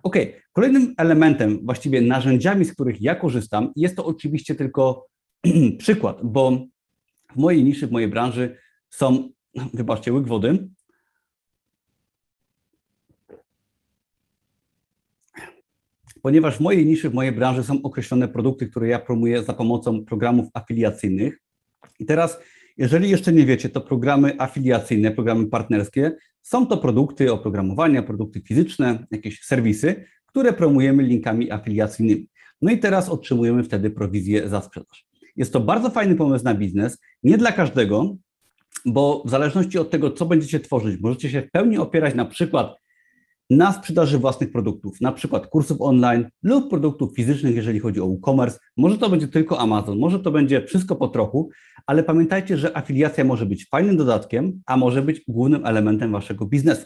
Ok, kolejnym elementem, właściwie narzędziami, z których ja korzystam, jest to oczywiście tylko przykład, bo w mojej niszy, w mojej branży są, wybaczcie, łyk wody, ponieważ w mojej niszy, w mojej branży są określone produkty, które ja promuję za pomocą programów afiliacyjnych. I teraz, jeżeli jeszcze nie wiecie, to programy afiliacyjne, programy partnerskie, są to produkty oprogramowania, produkty fizyczne, jakieś serwisy, które promujemy linkami afiliacyjnymi. No i teraz otrzymujemy wtedy prowizję za sprzedaż. Jest to bardzo fajny pomysł na biznes, nie dla każdego, bo w zależności od tego, co będziecie tworzyć, możecie się w pełni opierać na przykład na sprzedaży własnych produktów, na przykład kursów online lub produktów fizycznych, jeżeli chodzi o e-commerce. Może to będzie tylko Amazon, może to będzie wszystko po trochu, ale pamiętajcie, że afiliacja może być fajnym dodatkiem, a może być głównym elementem Waszego biznesu.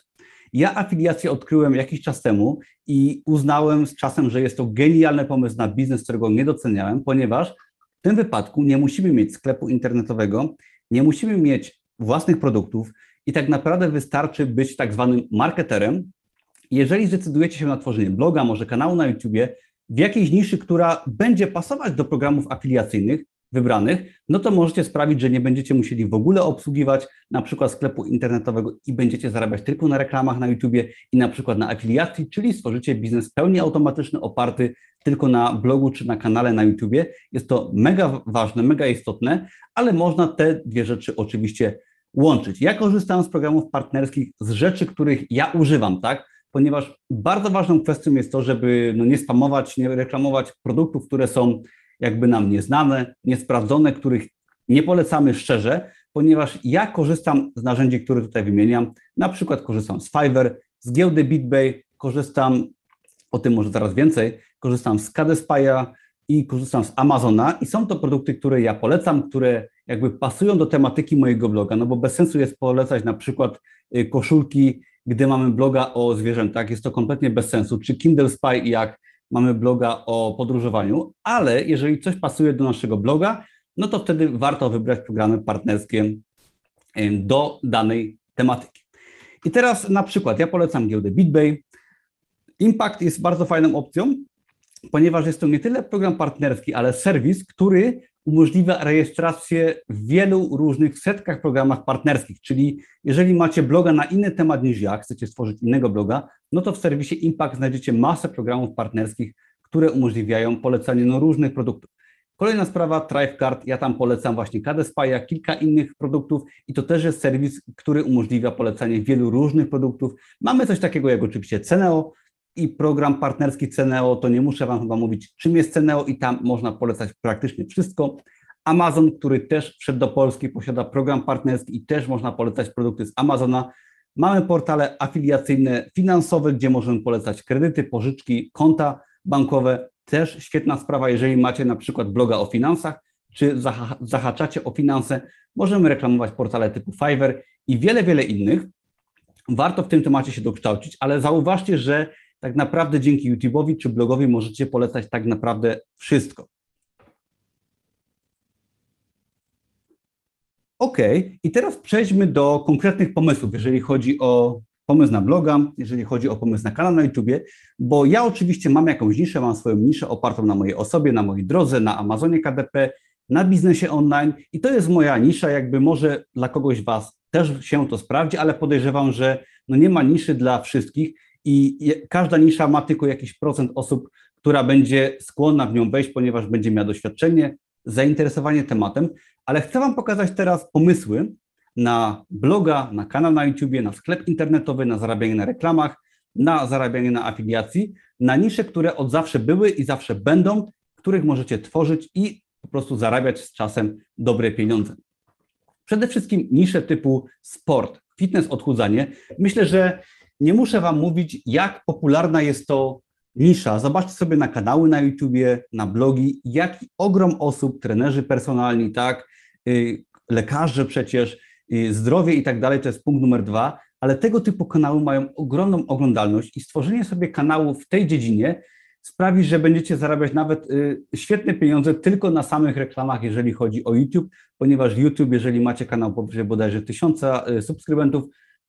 Ja afiliację odkryłem jakiś czas temu i uznałem z czasem, że jest to genialny pomysł na biznes, którego nie doceniałem, ponieważ w tym wypadku nie musimy mieć sklepu internetowego, nie musimy mieć własnych produktów i tak naprawdę wystarczy być tak zwanym marketerem. Jeżeli zdecydujecie się na tworzenie bloga, może kanału na YouTubie, w jakiejś niszy, która będzie pasować do programów afiliacyjnych, wybranych, no to możecie sprawić, że nie będziecie musieli w ogóle obsługiwać na przykład sklepu internetowego i będziecie zarabiać tylko na reklamach na YouTubie i na przykład na afiliacji, czyli stworzycie biznes pełnie automatyczny, oparty tylko na blogu czy na kanale na YouTubie. Jest to mega ważne, mega istotne, ale można te dwie rzeczy oczywiście łączyć. Ja korzystam z programów partnerskich, z rzeczy, których ja używam, tak? Ponieważ bardzo ważną kwestią jest to, żeby no nie spamować, nie reklamować produktów, które są jakby nam nieznane, niesprawdzone, których nie polecamy szczerze, ponieważ ja korzystam z narzędzi, które tutaj wymieniam, na przykład korzystam z Fiverr, z giełdy BitBay, korzystam, o tym może zaraz więcej, korzystam z Kadespaya i korzystam z Amazona i są to produkty, które ja polecam, które jakby pasują do tematyki mojego bloga, no bo bez sensu jest polecać na przykład koszulki, gdy mamy bloga o zwierzętach, jest to kompletnie bez sensu, czy Kindle Spy, jak mamy bloga o podróżowaniu, ale jeżeli coś pasuje do naszego bloga, no to wtedy warto wybrać programy partnerskie do danej tematyki. I teraz na przykład ja polecam giełdę BitBay. Impact jest bardzo fajną opcją, ponieważ jest to nie tyle program partnerski, ale serwis, który umożliwia rejestrację w wielu różnych setkach programach partnerskich, czyli jeżeli macie bloga na inny temat niż ja, chcecie stworzyć innego bloga, no to w serwisie Impact znajdziecie masę programów partnerskich, które umożliwiają polecanie no, różnych produktów. Kolejna sprawa, ThriveCard, ja tam polecam właśnie Kadespaya, kilka innych produktów i to też jest serwis, który umożliwia polecanie wielu różnych produktów. Mamy coś takiego jak oczywiście Ceneo, i program partnerski Ceneo, to nie muszę Wam chyba mówić, czym jest Ceneo i tam można polecać praktycznie wszystko. Amazon, który też wszedł do Polski, posiada program partnerski i też można polecać produkty z Amazona. Mamy portale afiliacyjne, finansowe, gdzie możemy polecać kredyty, pożyczki, konta bankowe. Też świetna sprawa, jeżeli macie na przykład bloga o finansach, czy zaha- zahaczacie o finanse, możemy reklamować portale typu Fiverr i wiele, wiele innych. Warto w tym temacie się dokształcić, ale zauważcie, że tak naprawdę dzięki YouTube'owi czy blogowi możecie polecać tak naprawdę wszystko. Ok, i teraz przejdźmy do konkretnych pomysłów, jeżeli chodzi o pomysł na bloga, jeżeli chodzi o pomysł na kanał na YouTubie, bo ja oczywiście mam jakąś niszę, mam swoją niszę opartą na mojej osobie, na mojej drodze, na Amazonie K D P, na biznesie online i to jest moja nisza, jakby może dla kogoś Was też się to sprawdzi, ale podejrzewam, że no nie ma niszy dla wszystkich, i każda nisza ma tylko jakiś procent osób, która będzie skłonna w nią wejść, ponieważ będzie miała doświadczenie, zainteresowanie tematem, ale chcę Wam pokazać teraz pomysły na bloga, na kanał na YouTubie, na sklep internetowy, na zarabianie na reklamach, na zarabianie na afiliacji, na nisze, które od zawsze były i zawsze będą, których możecie tworzyć i po prostu zarabiać z czasem dobre pieniądze. Przede wszystkim nisze typu sport, fitness, odchudzanie. Myślę, że nie muszę Wam mówić, jak popularna jest to nisza. Zobaczcie sobie na kanały na YouTubie, na blogi, jaki ogrom osób, trenerzy personalni, tak, yy, lekarze przecież, yy, zdrowie i tak dalej, to jest punkt numer dwa, ale tego typu kanały mają ogromną oglądalność i stworzenie sobie kanału w tej dziedzinie sprawi, że będziecie zarabiać nawet yy, świetne pieniądze tylko na samych reklamach, jeżeli chodzi o YouTube, ponieważ YouTube, jeżeli macie kanał powyżej bodajże tysiąca yy, subskrybentów,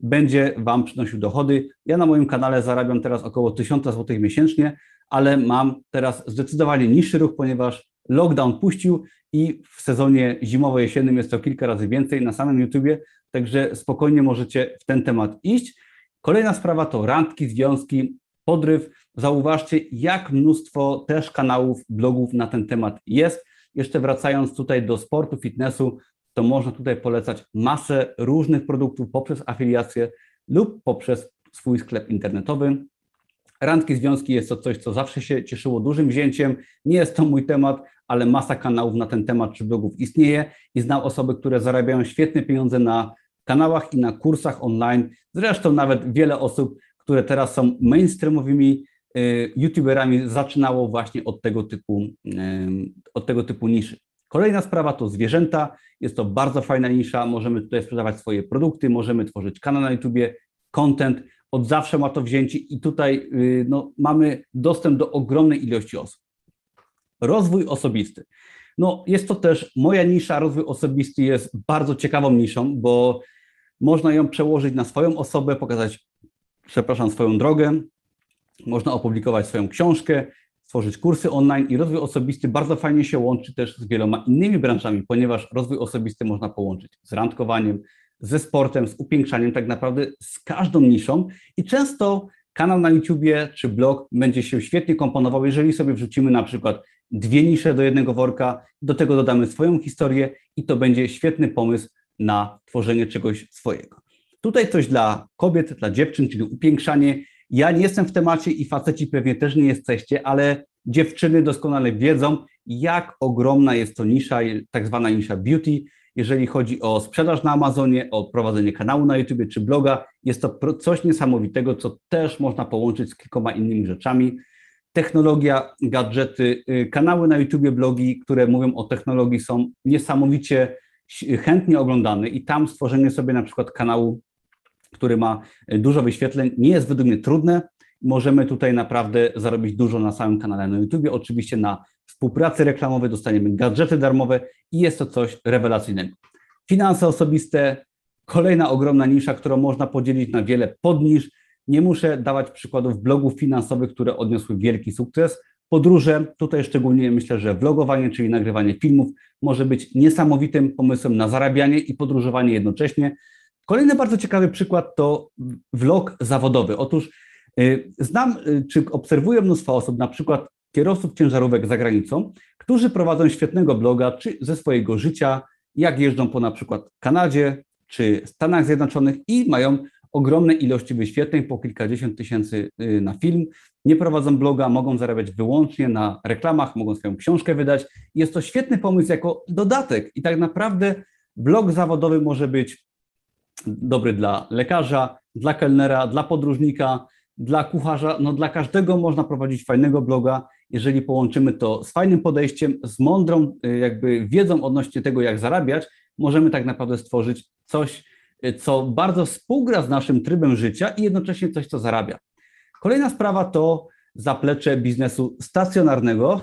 będzie Wam przynosił dochody. Ja na moim kanale zarabiam teraz około tysiąc złotych miesięcznie, ale mam teraz zdecydowanie niższy ruch, ponieważ lockdown puścił i w sezonie zimowo-jesiennym jest to kilka razy więcej na samym YouTubie, także spokojnie możecie w ten temat iść. Kolejna sprawa to randki, związki, podryw. Zauważcie, jak mnóstwo też kanałów, blogów na ten temat jest. Jeszcze wracając tutaj do sportu, fitnessu, to można tutaj polecać masę różnych produktów poprzez afiliację lub poprzez swój sklep internetowy. Randki, związki jest to coś, co zawsze się cieszyło dużym wzięciem. Nie jest to mój temat, ale masa kanałów na ten temat czy blogów istnieje i znam osoby, które zarabiają świetne pieniądze na kanałach i na kursach online. Zresztą nawet wiele osób, które teraz są mainstreamowymi y, youtuberami, zaczynało właśnie od tego typu, y, od tego typu niszy. Kolejna sprawa to zwierzęta. Jest to bardzo fajna nisza, możemy tutaj sprzedawać swoje produkty, możemy tworzyć kanał na YouTubie, content, od zawsze ma to wzięcie i tutaj no, mamy dostęp do ogromnej ilości osób. Rozwój osobisty. No, jest to też moja nisza, rozwój osobisty jest bardzo ciekawą niszą, bo można ją przełożyć na swoją osobę, pokazać, przepraszam, swoją drogę, można opublikować swoją książkę, tworzyć kursy online i rozwój osobisty bardzo fajnie się łączy też z wieloma innymi branżami, ponieważ rozwój osobisty można połączyć z randkowaniem, ze sportem, z upiększaniem, tak naprawdę z każdą niszą i często kanał na YouTubie czy blog będzie się świetnie komponował, jeżeli sobie wrzucimy na przykład dwie nisze do jednego worka, do tego dodamy swoją historię i to będzie świetny pomysł na tworzenie czegoś swojego. Tutaj coś dla kobiet, dla dziewczyn, czyli upiększanie. Ja nie jestem w temacie i faceci pewnie też nie jesteście, ale dziewczyny doskonale wiedzą, jak ogromna jest to nisza, tak zwana nisza beauty. Jeżeli chodzi o sprzedaż na Amazonie, o prowadzenie kanału na YouTubie czy bloga, jest to coś niesamowitego, co też można połączyć z kilkoma innymi rzeczami. Technologia, gadżety, kanały na YouTubie, blogi, które mówią o technologii, są niesamowicie chętnie oglądane i tam stworzenie sobie na przykład kanału, który ma dużo wyświetleń, nie jest według mnie trudne. Możemy tutaj naprawdę zarobić dużo na samym kanale na YouTubie. Oczywiście na współpracy reklamowej dostaniemy gadżety darmowe i jest to coś rewelacyjnego. Finanse osobiste, kolejna ogromna nisza, którą można podzielić na wiele podnisz. Nie muszę dawać przykładów blogów finansowych, które odniosły wielki sukces. Podróże, tutaj szczególnie myślę, że vlogowanie, czyli nagrywanie filmów, może być niesamowitym pomysłem na zarabianie i podróżowanie jednocześnie. Kolejny bardzo ciekawy przykład to vlog zawodowy. Otóż yy, znam, yy, czy obserwuję mnóstwo osób, na przykład kierowców ciężarówek za granicą, którzy prowadzą świetnego bloga czy ze swojego życia, jak jeżdżą po na przykład Kanadzie czy Stanach Zjednoczonych i mają ogromne ilości wyświetleń, po kilkadziesiąt tysięcy na film, nie prowadzą bloga, mogą zarabiać wyłącznie na reklamach, mogą swoją książkę wydać. Jest to świetny pomysł jako dodatek i tak naprawdę blog zawodowy może być dobry dla lekarza, dla kelnera, dla podróżnika, dla kucharza, no dla każdego można prowadzić fajnego bloga, jeżeli połączymy to z fajnym podejściem, z mądrą jakby wiedzą odnośnie tego, jak zarabiać, możemy tak naprawdę stworzyć coś, co bardzo współgra z naszym trybem życia i jednocześnie coś, co zarabia. Kolejna sprawa to zaplecze biznesu stacjonarnego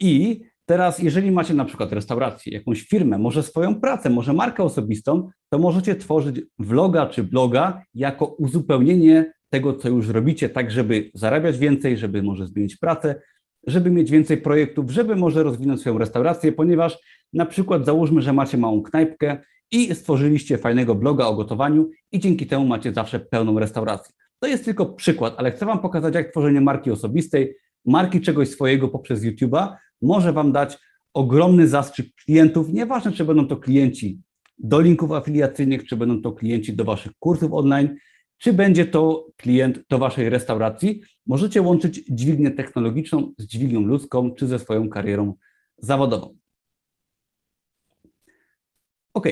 i teraz, jeżeli macie na przykład restaurację, jakąś firmę, może swoją pracę, może markę osobistą, to możecie tworzyć vloga czy bloga jako uzupełnienie tego, co już robicie, tak żeby zarabiać więcej, żeby może zmienić pracę, żeby mieć więcej projektów, żeby może rozwinąć swoją restaurację, ponieważ na przykład załóżmy, że macie małą knajpkę i stworzyliście fajnego bloga o gotowaniu i dzięki temu macie zawsze pełną restaurację. To jest tylko przykład, ale chcę Wam pokazać, jak tworzenie marki osobistej, marki czegoś swojego poprzez YouTube'a może Wam dać ogromny zastrzyk klientów, nieważne czy będą to klienci do linków afiliacyjnych, czy będą to klienci do Waszych kursów online, czy będzie to klient do Waszej restauracji. Możecie łączyć dźwignię technologiczną z dźwignią ludzką, czy ze swoją karierą zawodową. Ok.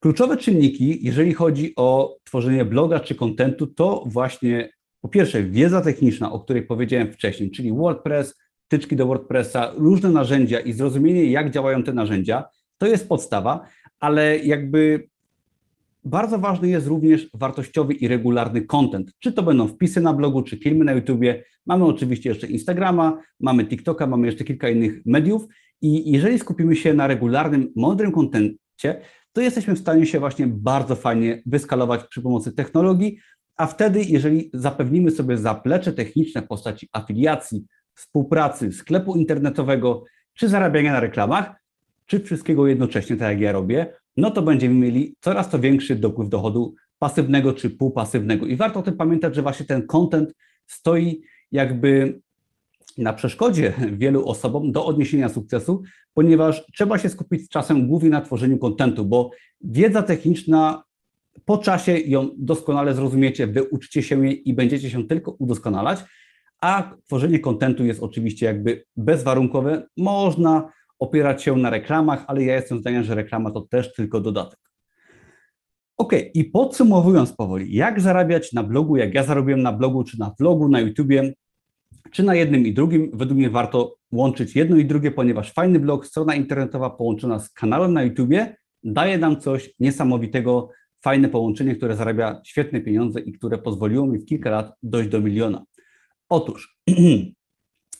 Kluczowe czynniki, jeżeli chodzi o tworzenie bloga czy kontentu, to właśnie po pierwsze wiedza techniczna, o której powiedziałem wcześniej, czyli WordPress, wtyczki do WordPressa, różne narzędzia i zrozumienie, jak działają te narzędzia, to jest podstawa, ale jakby bardzo ważny jest również wartościowy i regularny content. Czy to będą wpisy na blogu, czy filmy na YouTubie. Mamy oczywiście jeszcze Instagrama, mamy TikToka, mamy jeszcze kilka innych mediów i jeżeli skupimy się na regularnym, mądrym kontencie, to jesteśmy w stanie się właśnie bardzo fajnie wyskalować przy pomocy technologii, a wtedy, jeżeli zapewnimy sobie zaplecze techniczne w postaci afiliacji, współpracy, sklepu internetowego, czy zarabiania na reklamach, czy wszystkiego jednocześnie, tak jak ja robię, no to będziemy mieli coraz to większy dopływ dochodu pasywnego czy półpasywnego. I warto o tym pamiętać, że właśnie ten content stoi jakby na przeszkodzie wielu osobom do odniesienia sukcesu, ponieważ trzeba się skupić z czasem głównie na tworzeniu kontentu, bo wiedza techniczna po czasie ją doskonale zrozumiecie, wyuczcie się jej i będziecie się tylko udoskonalać, a tworzenie kontentu jest oczywiście jakby bezwarunkowe. Można opierać się na reklamach, ale ja jestem zdania, że reklama to też tylko dodatek. Ok, i podsumowując powoli, jak zarabiać na blogu, jak ja zarobiłem na blogu, czy na vlogu, na YouTubie, czy na jednym i drugim, według mnie warto łączyć jedno i drugie, ponieważ fajny blog, strona internetowa połączona z kanałem na YouTubie daje nam coś niesamowitego, fajne połączenie, które zarabia świetne pieniądze i które pozwoliło mi w kilka lat dojść do miliona. Otóż,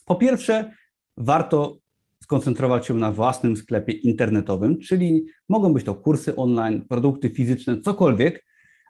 po pierwsze, warto skoncentrować się na własnym sklepie internetowym, czyli mogą być to kursy online, produkty fizyczne, cokolwiek,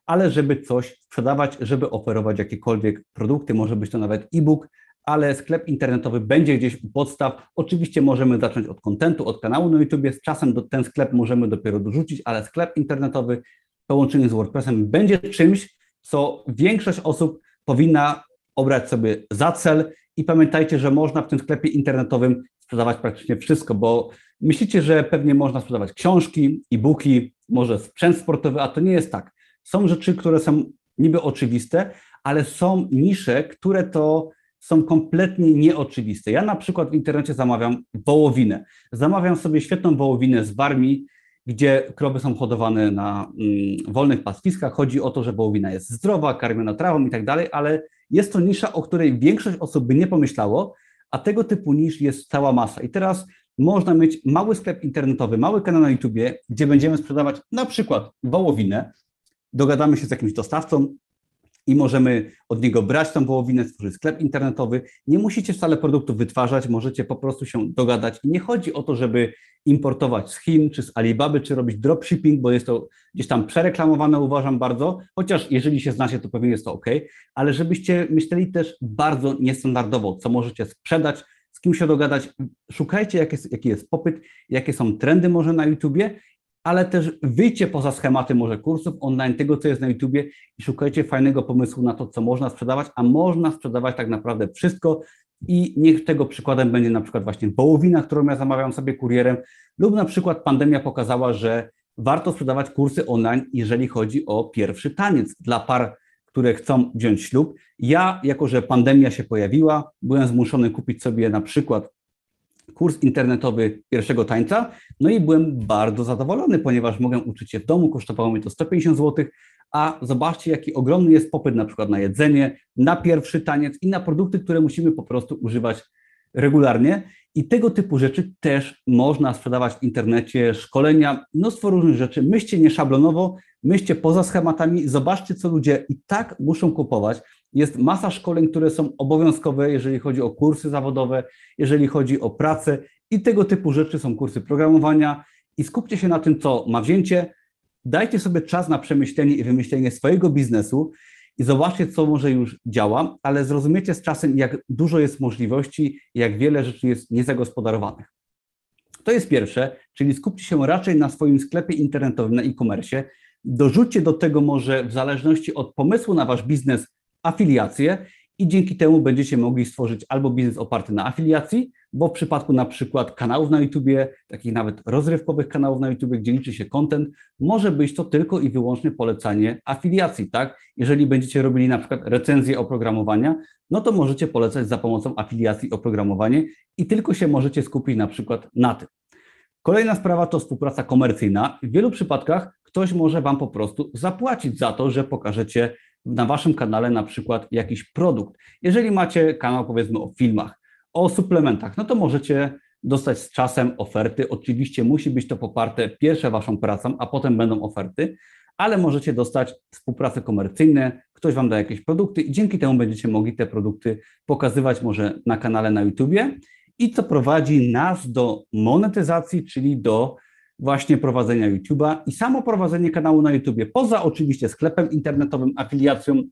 ale żeby coś sprzedawać, żeby oferować jakiekolwiek produkty, może być to nawet e-book, ale sklep internetowy będzie gdzieś u podstaw. Oczywiście możemy zacząć od kontentu, od kanału na YouTube. Z czasem do, ten sklep możemy dopiero dorzucić, ale sklep internetowy połączony z WordPressem będzie czymś, co większość osób powinna obrać sobie za cel. I pamiętajcie, że można w tym sklepie internetowym sprzedawać praktycznie wszystko, bo myślicie, że pewnie można sprzedawać książki, e-booki, może sprzęt sportowy, a to nie jest tak. Są rzeczy, które są niby oczywiste, ale są nisze, które to są kompletnie nieoczywiste. Ja na przykład w internecie zamawiam wołowinę. Zamawiam sobie świetną wołowinę z Warmii, gdzie krowy są hodowane na mm, wolnych pastwiskach. Chodzi o to, że wołowina jest zdrowa, karmiona trawą i tak dalej, ale jest to nisza, o której większość osób by nie pomyślało, a tego typu nisz jest cała masa. I teraz można mieć mały sklep internetowy, mały kanał na YouTubie, gdzie będziemy sprzedawać na przykład wołowinę, dogadamy się z jakimś dostawcą i możemy od niego brać tą wołowinę, stworzyć sklep internetowy. Nie musicie wcale produktów wytwarzać, możecie po prostu się dogadać. I nie chodzi o to, żeby importować z Chin, czy z Alibaby, czy robić dropshipping, bo jest to gdzieś tam przereklamowane, uważam bardzo, chociaż jeżeli się znacie, to pewnie jest to ok, ale żebyście myśleli też bardzo niestandardowo, co możecie sprzedać, z kim się dogadać. Szukajcie, jaki jest, jaki jest popyt, jakie są trendy może na YouTubie, ale też wyjdźcie poza schematy może kursów online, tego, co jest na YouTubie i szukajcie fajnego pomysłu na to, co można sprzedawać, a można sprzedawać tak naprawdę wszystko i niech tego przykładem będzie na przykład właśnie wołowina, którą ja zamawiam sobie kurierem lub na przykład pandemia pokazała, że warto sprzedawać kursy online, jeżeli chodzi o pierwszy taniec dla par, które chcą wziąć ślub. Ja, jako że pandemia się pojawiła, byłem zmuszony kupić sobie na przykład kurs internetowy pierwszego tańca, no i byłem bardzo zadowolony, ponieważ mogłem uczyć się w domu, kosztowało mi to sto pięćdziesiąt złotych, a zobaczcie, jaki ogromny jest popyt na przykład na jedzenie, na pierwszy taniec i na produkty, które musimy po prostu używać regularnie i tego typu rzeczy też można sprzedawać w internecie, szkolenia, mnóstwo różnych rzeczy. Myślcie nieszablonowo, myślcie poza schematami, zobaczcie, co ludzie i tak muszą kupować. Jest masa szkoleń, które są obowiązkowe, jeżeli chodzi o kursy zawodowe, jeżeli chodzi o pracę i tego typu rzeczy są kursy programowania i skupcie się na tym, co ma wzięcie, dajcie sobie czas na przemyślenie i wymyślenie swojego biznesu i zobaczcie, co może już działa, ale zrozumiecie z czasem, jak dużo jest możliwości, jak wiele rzeczy jest niezagospodarowanych. To jest pierwsze, czyli skupcie się raczej na swoim sklepie internetowym, na e-commerce. Dorzućcie do tego może w zależności od pomysłu na wasz biznes afiliację i dzięki temu będziecie mogli stworzyć albo biznes oparty na afiliacji, bo w przypadku na przykład kanałów na YouTubie, takich nawet rozrywkowych kanałów na YouTubie, gdzie liczy się content, może być to tylko i wyłącznie polecanie afiliacji, tak? Jeżeli będziecie robili na przykład recenzję oprogramowania, no to możecie polecać za pomocą afiliacji oprogramowanie i tylko się możecie skupić na przykład na tym. Kolejna sprawa to współpraca komercyjna. W wielu przypadkach ktoś może wam po prostu zapłacić za to, że pokażecie na waszym kanale na przykład jakiś produkt. Jeżeli macie kanał powiedzmy o filmach, o suplementach, no to możecie dostać z czasem oferty. Oczywiście musi być to poparte pierwsze waszą pracą, a potem będą oferty, ale możecie dostać współprace komercyjne, ktoś wam da jakieś produkty i dzięki temu będziecie mogli te produkty pokazywać może na kanale na YouTubie i co prowadzi nas do monetyzacji, czyli do właśnie prowadzenia YouTube'a i samo prowadzenie kanału na YouTubie, poza oczywiście sklepem internetowym, afiliacją,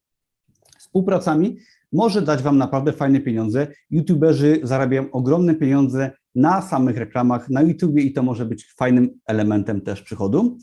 współpracami, może dać wam naprawdę fajne pieniądze. YouTuberzy zarabiają ogromne pieniądze na samych reklamach na YouTubie i to może być fajnym elementem też przychodu.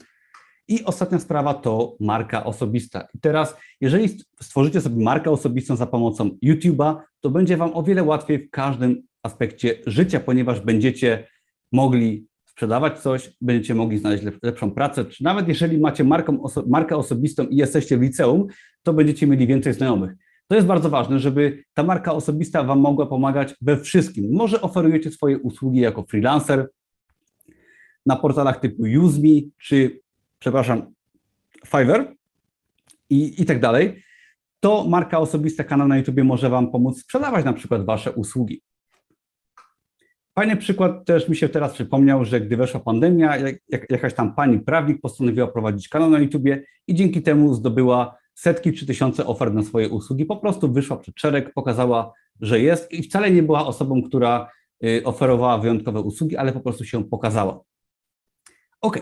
I ostatnia sprawa to marka osobista. I teraz, jeżeli stworzycie sobie markę osobistą za pomocą YouTube'a, to będzie wam o wiele łatwiej w każdym aspekcie życia, ponieważ będziecie mogli sprzedawać coś, będziecie mogli znaleźć lepszą pracę, czy nawet jeżeli macie markę, oso- markę osobistą i jesteście w liceum, to będziecie mieli więcej znajomych. To jest bardzo ważne, żeby ta marka osobista wam mogła pomagać we wszystkim. Może oferujecie swoje usługi jako freelancer na portalach typu UseMe, czy, przepraszam, Fiverr i, i tak dalej. To marka osobista, kanał na YouTubie może wam pomóc sprzedawać na przykład wasze usługi. Fajny przykład też mi się teraz przypomniał, że gdy weszła pandemia, jak, jakaś tam pani prawnik postanowiła prowadzić kanał na YouTubie i dzięki temu zdobyła setki czy tysiące ofert na swoje usługi. Po prostu wyszła przed szereg, pokazała, że jest i wcale nie była osobą, która oferowała wyjątkowe usługi, ale po prostu się pokazała. Ok,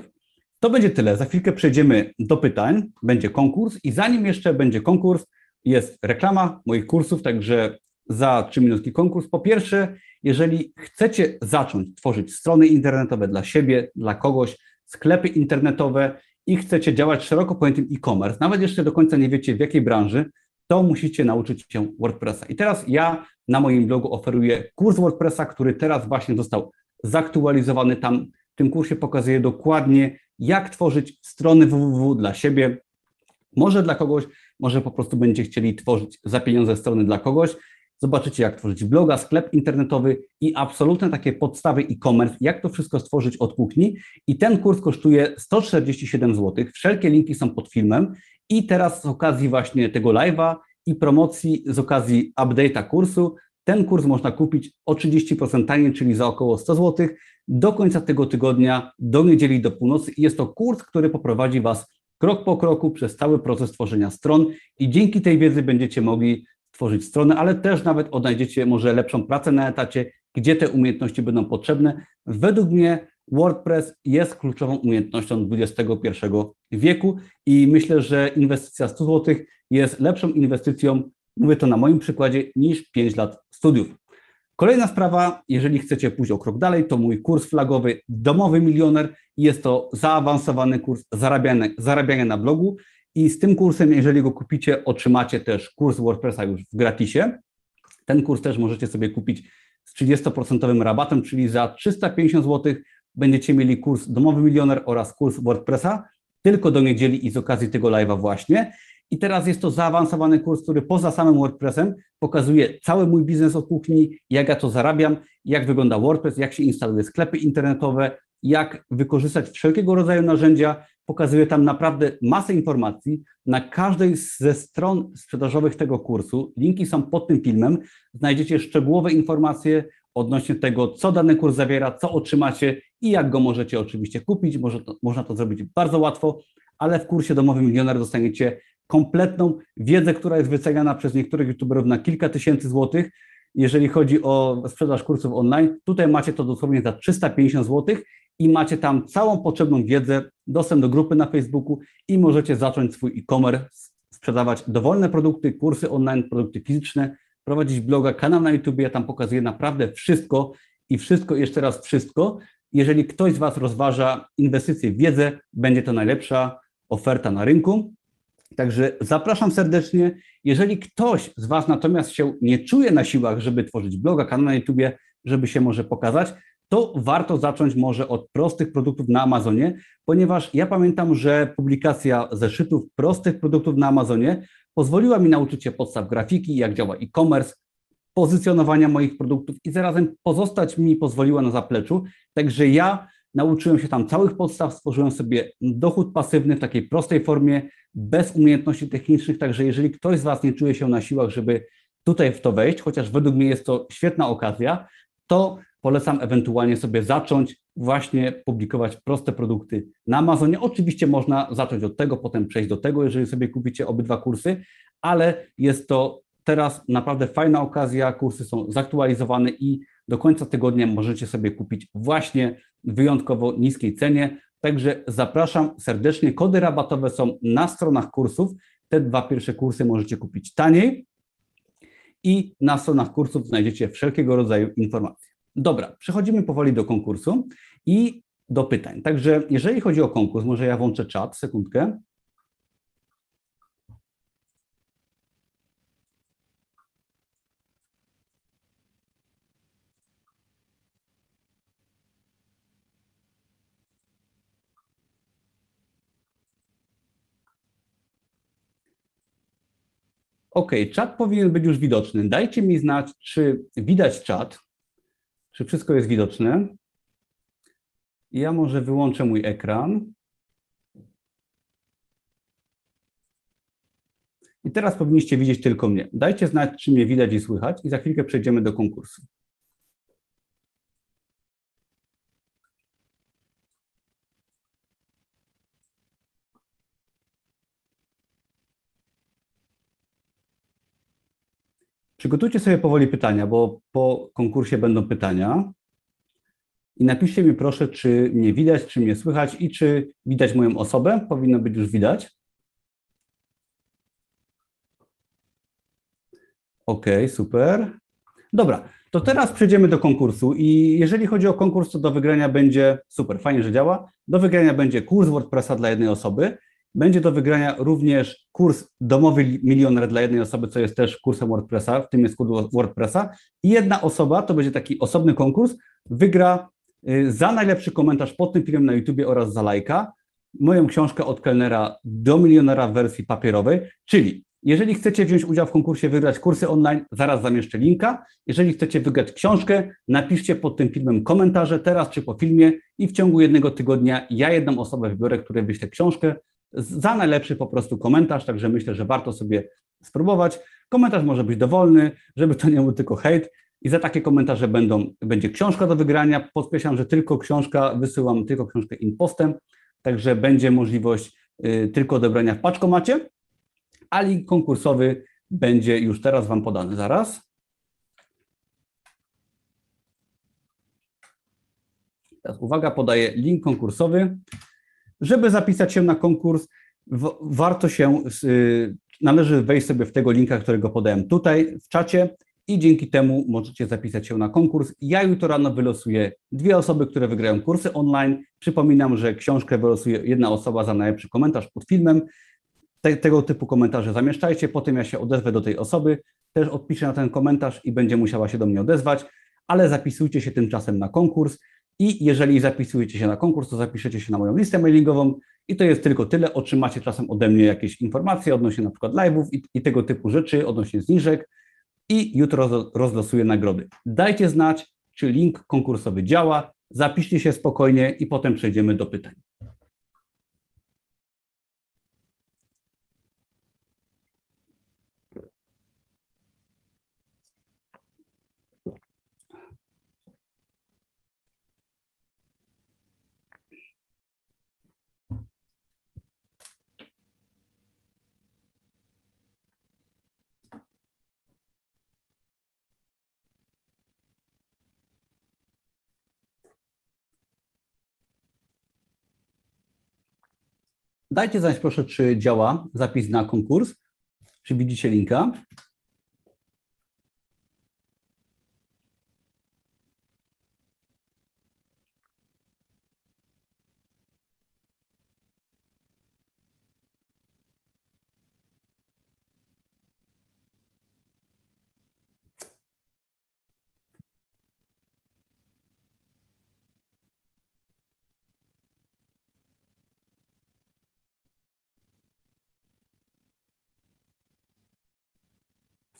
to będzie tyle. Za chwilkę przejdziemy do pytań. Będzie konkurs i zanim jeszcze będzie konkurs, jest reklama moich kursów, także za trzyminutki konkurs. Po pierwsze, jeżeli chcecie zacząć tworzyć strony internetowe dla siebie, dla kogoś, sklepy internetowe i chcecie działać szeroko pojętym e-commerce, nawet jeszcze do końca nie wiecie w jakiej branży, to musicie nauczyć się WordPressa. I teraz ja na moim blogu oferuję kurs WordPressa, który teraz właśnie został zaktualizowany. Tam w tym kursie pokazuję dokładnie, jak tworzyć strony www dla siebie, może dla kogoś, może po prostu będziecie chcieli tworzyć za pieniądze strony dla kogoś. Zobaczycie, jak tworzyć bloga, sklep internetowy i absolutne takie podstawy e-commerce, jak to wszystko stworzyć od kuchni. I ten kurs kosztuje sto czterdzieści siedem złotych. Wszelkie linki są pod filmem. I teraz z okazji właśnie tego live'a i promocji, z okazji update'a kursu, ten kurs można kupić o trzydzieści procent taniej, czyli za około sto złotych do końca tego tygodnia, do niedzieli, do północy. I jest to kurs, który poprowadzi Was krok po kroku przez cały proces tworzenia stron i dzięki tej wiedzy będziecie mogli tworzyć stronę, ale też nawet odnajdziecie może lepszą pracę na etacie, gdzie te umiejętności będą potrzebne. Według mnie WordPress jest kluczową umiejętnością dwudziestego pierwszego wieku i myślę, że inwestycja stu złotych jest lepszą inwestycją, mówię to na moim przykładzie, niż pięć lat studiów. Kolejna sprawa, jeżeli chcecie pójść o krok dalej, to mój kurs flagowy Domowy Milioner. Jest to zaawansowany kurs zarabiania, zarabiania na blogu i z tym kursem, jeżeli go kupicie, otrzymacie też kurs WordPressa już w gratisie. Ten kurs też możecie sobie kupić z trzydziestoprocentowym rabatem, czyli za trzysta pięćdziesiąt złotych będziecie mieli kurs Domowy Milioner oraz kurs WordPressa tylko do niedzieli i z okazji tego live'a właśnie. I teraz jest to zaawansowany kurs, który poza samym WordPressem pokazuje cały mój biznes od kuchni, jak ja to zarabiam, jak wygląda WordPress, jak się instaluje sklepy internetowe, jak wykorzystać wszelkiego rodzaju narzędzia. Pokazuje tam naprawdę masę informacji. Na każdej ze stron sprzedażowych tego kursu, linki są pod tym filmem, znajdziecie szczegółowe informacje odnośnie tego, co dany kurs zawiera, co otrzymacie i jak go możecie oczywiście kupić. Może to, można to zrobić bardzo łatwo, ale w kursie Domowy Milioner dostaniecie kompletną wiedzę, która jest wyceniana przez niektórych youtuberów na kilka tysięcy złotych. Jeżeli chodzi o sprzedaż kursów online, tutaj macie to dosłownie za trzysta pięćdziesiąt złotych i macie tam całą potrzebną wiedzę, dostęp do grupy na Facebooku i możecie zacząć swój e-commerce, sprzedawać dowolne produkty, kursy online, produkty fizyczne, prowadzić bloga, kanał na YouTube. Ja tam pokazuję naprawdę wszystko i wszystko, jeszcze raz wszystko. Jeżeli ktoś z Was rozważa inwestycje w wiedzę, będzie to najlepsza oferta na rynku. Także zapraszam serdecznie. Jeżeli ktoś z Was natomiast się nie czuje na siłach, żeby tworzyć bloga, kanał na YouTubie, żeby się może pokazać, to warto zacząć może od prostych produktów na Amazonie, ponieważ ja pamiętam, że publikacja zeszytów prostych produktów na Amazonie pozwoliła mi nauczyć się podstaw grafiki, jak działa e-commerce, pozycjonowania moich produktów i zarazem pozostać mi pozwoliła na zapleczu. Także ja nauczyłem się tam całych podstaw, stworzyłem sobie dochód pasywny w takiej prostej formie, bez umiejętności technicznych, także jeżeli ktoś z Was nie czuje się na siłach, żeby tutaj w to wejść, chociaż według mnie jest to świetna okazja, to polecam ewentualnie sobie zacząć właśnie publikować proste produkty na Amazonie. Oczywiście można zacząć od tego, potem przejść do tego, jeżeli sobie kupicie obydwa kursy, ale jest to teraz naprawdę fajna okazja, kursy są zaktualizowane i do końca tygodnia możecie sobie kupić właśnie w wyjątkowo niskiej cenie. Także zapraszam serdecznie. Kody rabatowe są na stronach kursów. Te dwa pierwsze kursy możecie kupić taniej i na stronach kursów znajdziecie wszelkiego rodzaju informacje. Dobra, przechodzimy powoli do konkursu i do pytań. Także jeżeli chodzi o konkurs, może ja włączę czat, sekundkę. OK, czat powinien być już widoczny. Dajcie mi znać, czy widać czat, czy wszystko jest widoczne. Ja może wyłączę mój ekran. I teraz powinniście widzieć tylko mnie. Dajcie znać, czy mnie widać i słychać i za chwilkę przejdziemy do konkursu. Przygotujcie sobie powoli pytania, bo po konkursie będą pytania i napiszcie mi proszę, czy mnie widać, czy mnie słychać i czy widać moją osobę. Powinno być już widać. Okej, super. Dobra, to teraz przejdziemy do konkursu i jeżeli chodzi o konkurs, to do wygrania będzie, super, fajnie, że działa, do wygrania będzie kurs WordPressa dla jednej osoby, będzie do wygrania również kurs Domowy Milioner dla jednej osoby, co jest też kursem WordPressa, w tym jest kurs WordPressa i jedna osoba, to będzie taki osobny konkurs, wygra za najlepszy komentarz pod tym filmem na YouTubie oraz za lajka moją książkę Od kelnera do milionera w wersji papierowej, czyli jeżeli chcecie wziąć udział w konkursie, wygrać kursy online, zaraz zamieszczę linka. Jeżeli chcecie wygrać książkę, napiszcie pod tym filmem komentarze teraz czy po filmie i w ciągu jednego tygodnia ja jedną osobę wybiorę, której wyślę książkę za najlepszy po prostu komentarz, także myślę, że warto sobie spróbować. Komentarz może być dowolny, żeby to nie był tylko hejt i za takie komentarze będą, będzie książka do wygrania. Podkreślam, że tylko książka, wysyłam tylko książkę InPostem, także będzie możliwość y, tylko odebrania w paczkomacie. A link konkursowy będzie już teraz Wam podany. Zaraz. Teraz uwaga, podaję link konkursowy. Żeby zapisać się na konkurs, w, warto się, y, należy wejść sobie w tego linka, którego podałem tutaj w czacie i dzięki temu możecie zapisać się na konkurs. Ja jutro rano wylosuję dwie osoby, które wygrają kursy online. Przypominam, że książkę wylosuje jedna osoba za najlepszy komentarz pod filmem. Tego typu komentarze zamieszczajcie, potem ja się odezwę do tej osoby, też odpiszę na ten komentarz i będzie musiała się do mnie odezwać, ale zapisujcie się tymczasem na konkurs i jeżeli zapisujecie się na konkurs, to zapiszecie się na moją listę mailingową i to jest tylko tyle, otrzymacie czasem ode mnie jakieś informacje odnośnie na przykład live'ów i, i tego typu rzeczy, odnośnie zniżek i jutro rozlosuję nagrody. Dajcie znać, czy link konkursowy działa, zapiszcie się spokojnie i potem przejdziemy do pytań. Dajcie znać proszę, czy działa zapis na konkurs, czy widzicie linka.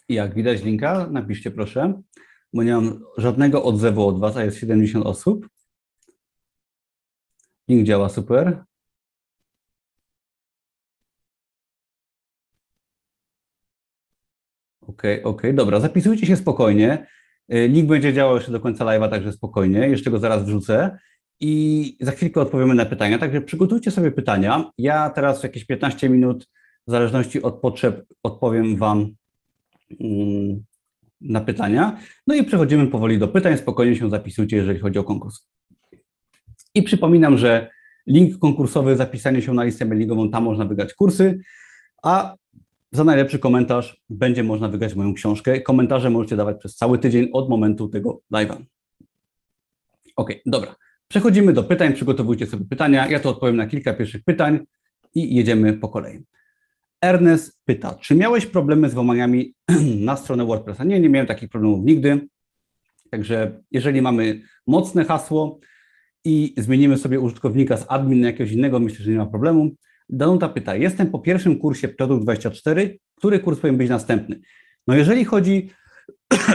Jak widać linka, napiszcie proszę, bo nie mam żadnego odzewu od Was, a jest siedemdziesiąt osób. Link działa super. Ok, ok, dobra, zapisujcie się spokojnie. Link będzie działał jeszcze do końca live'a, także spokojnie. Jeszcze go zaraz wrzucę i za chwilkę odpowiemy na pytania. Także przygotujcie sobie pytania. Ja teraz w jakieś piętnaście minut, w zależności od potrzeb, odpowiem Wam na pytania. No i przechodzimy powoli do pytań. Spokojnie się zapisujcie, jeżeli chodzi o konkurs. I przypominam, że link konkursowy, zapisanie się na listę mailingową, tam można wygrać kursy, a za najlepszy komentarz będzie można wygrać moją książkę. Komentarze możecie dawać przez cały tydzień od momentu tego live'a. Ok, dobra. Przechodzimy do pytań. Przygotowujcie sobie pytania. Ja to odpowiem na kilka pierwszych pytań i jedziemy po kolei. Ernest pyta, czy miałeś problemy z włamaniami na stronę WordPressa? Nie, nie miałem takich problemów nigdy. Także jeżeli mamy mocne hasło i zmienimy sobie użytkownika z admin na jakiegoś innego, myślę, że nie ma problemu. Danuta pyta, jestem po pierwszym kursie Produkt dwadzieścia cztery, który kurs powinien być następny? No jeżeli chodzi,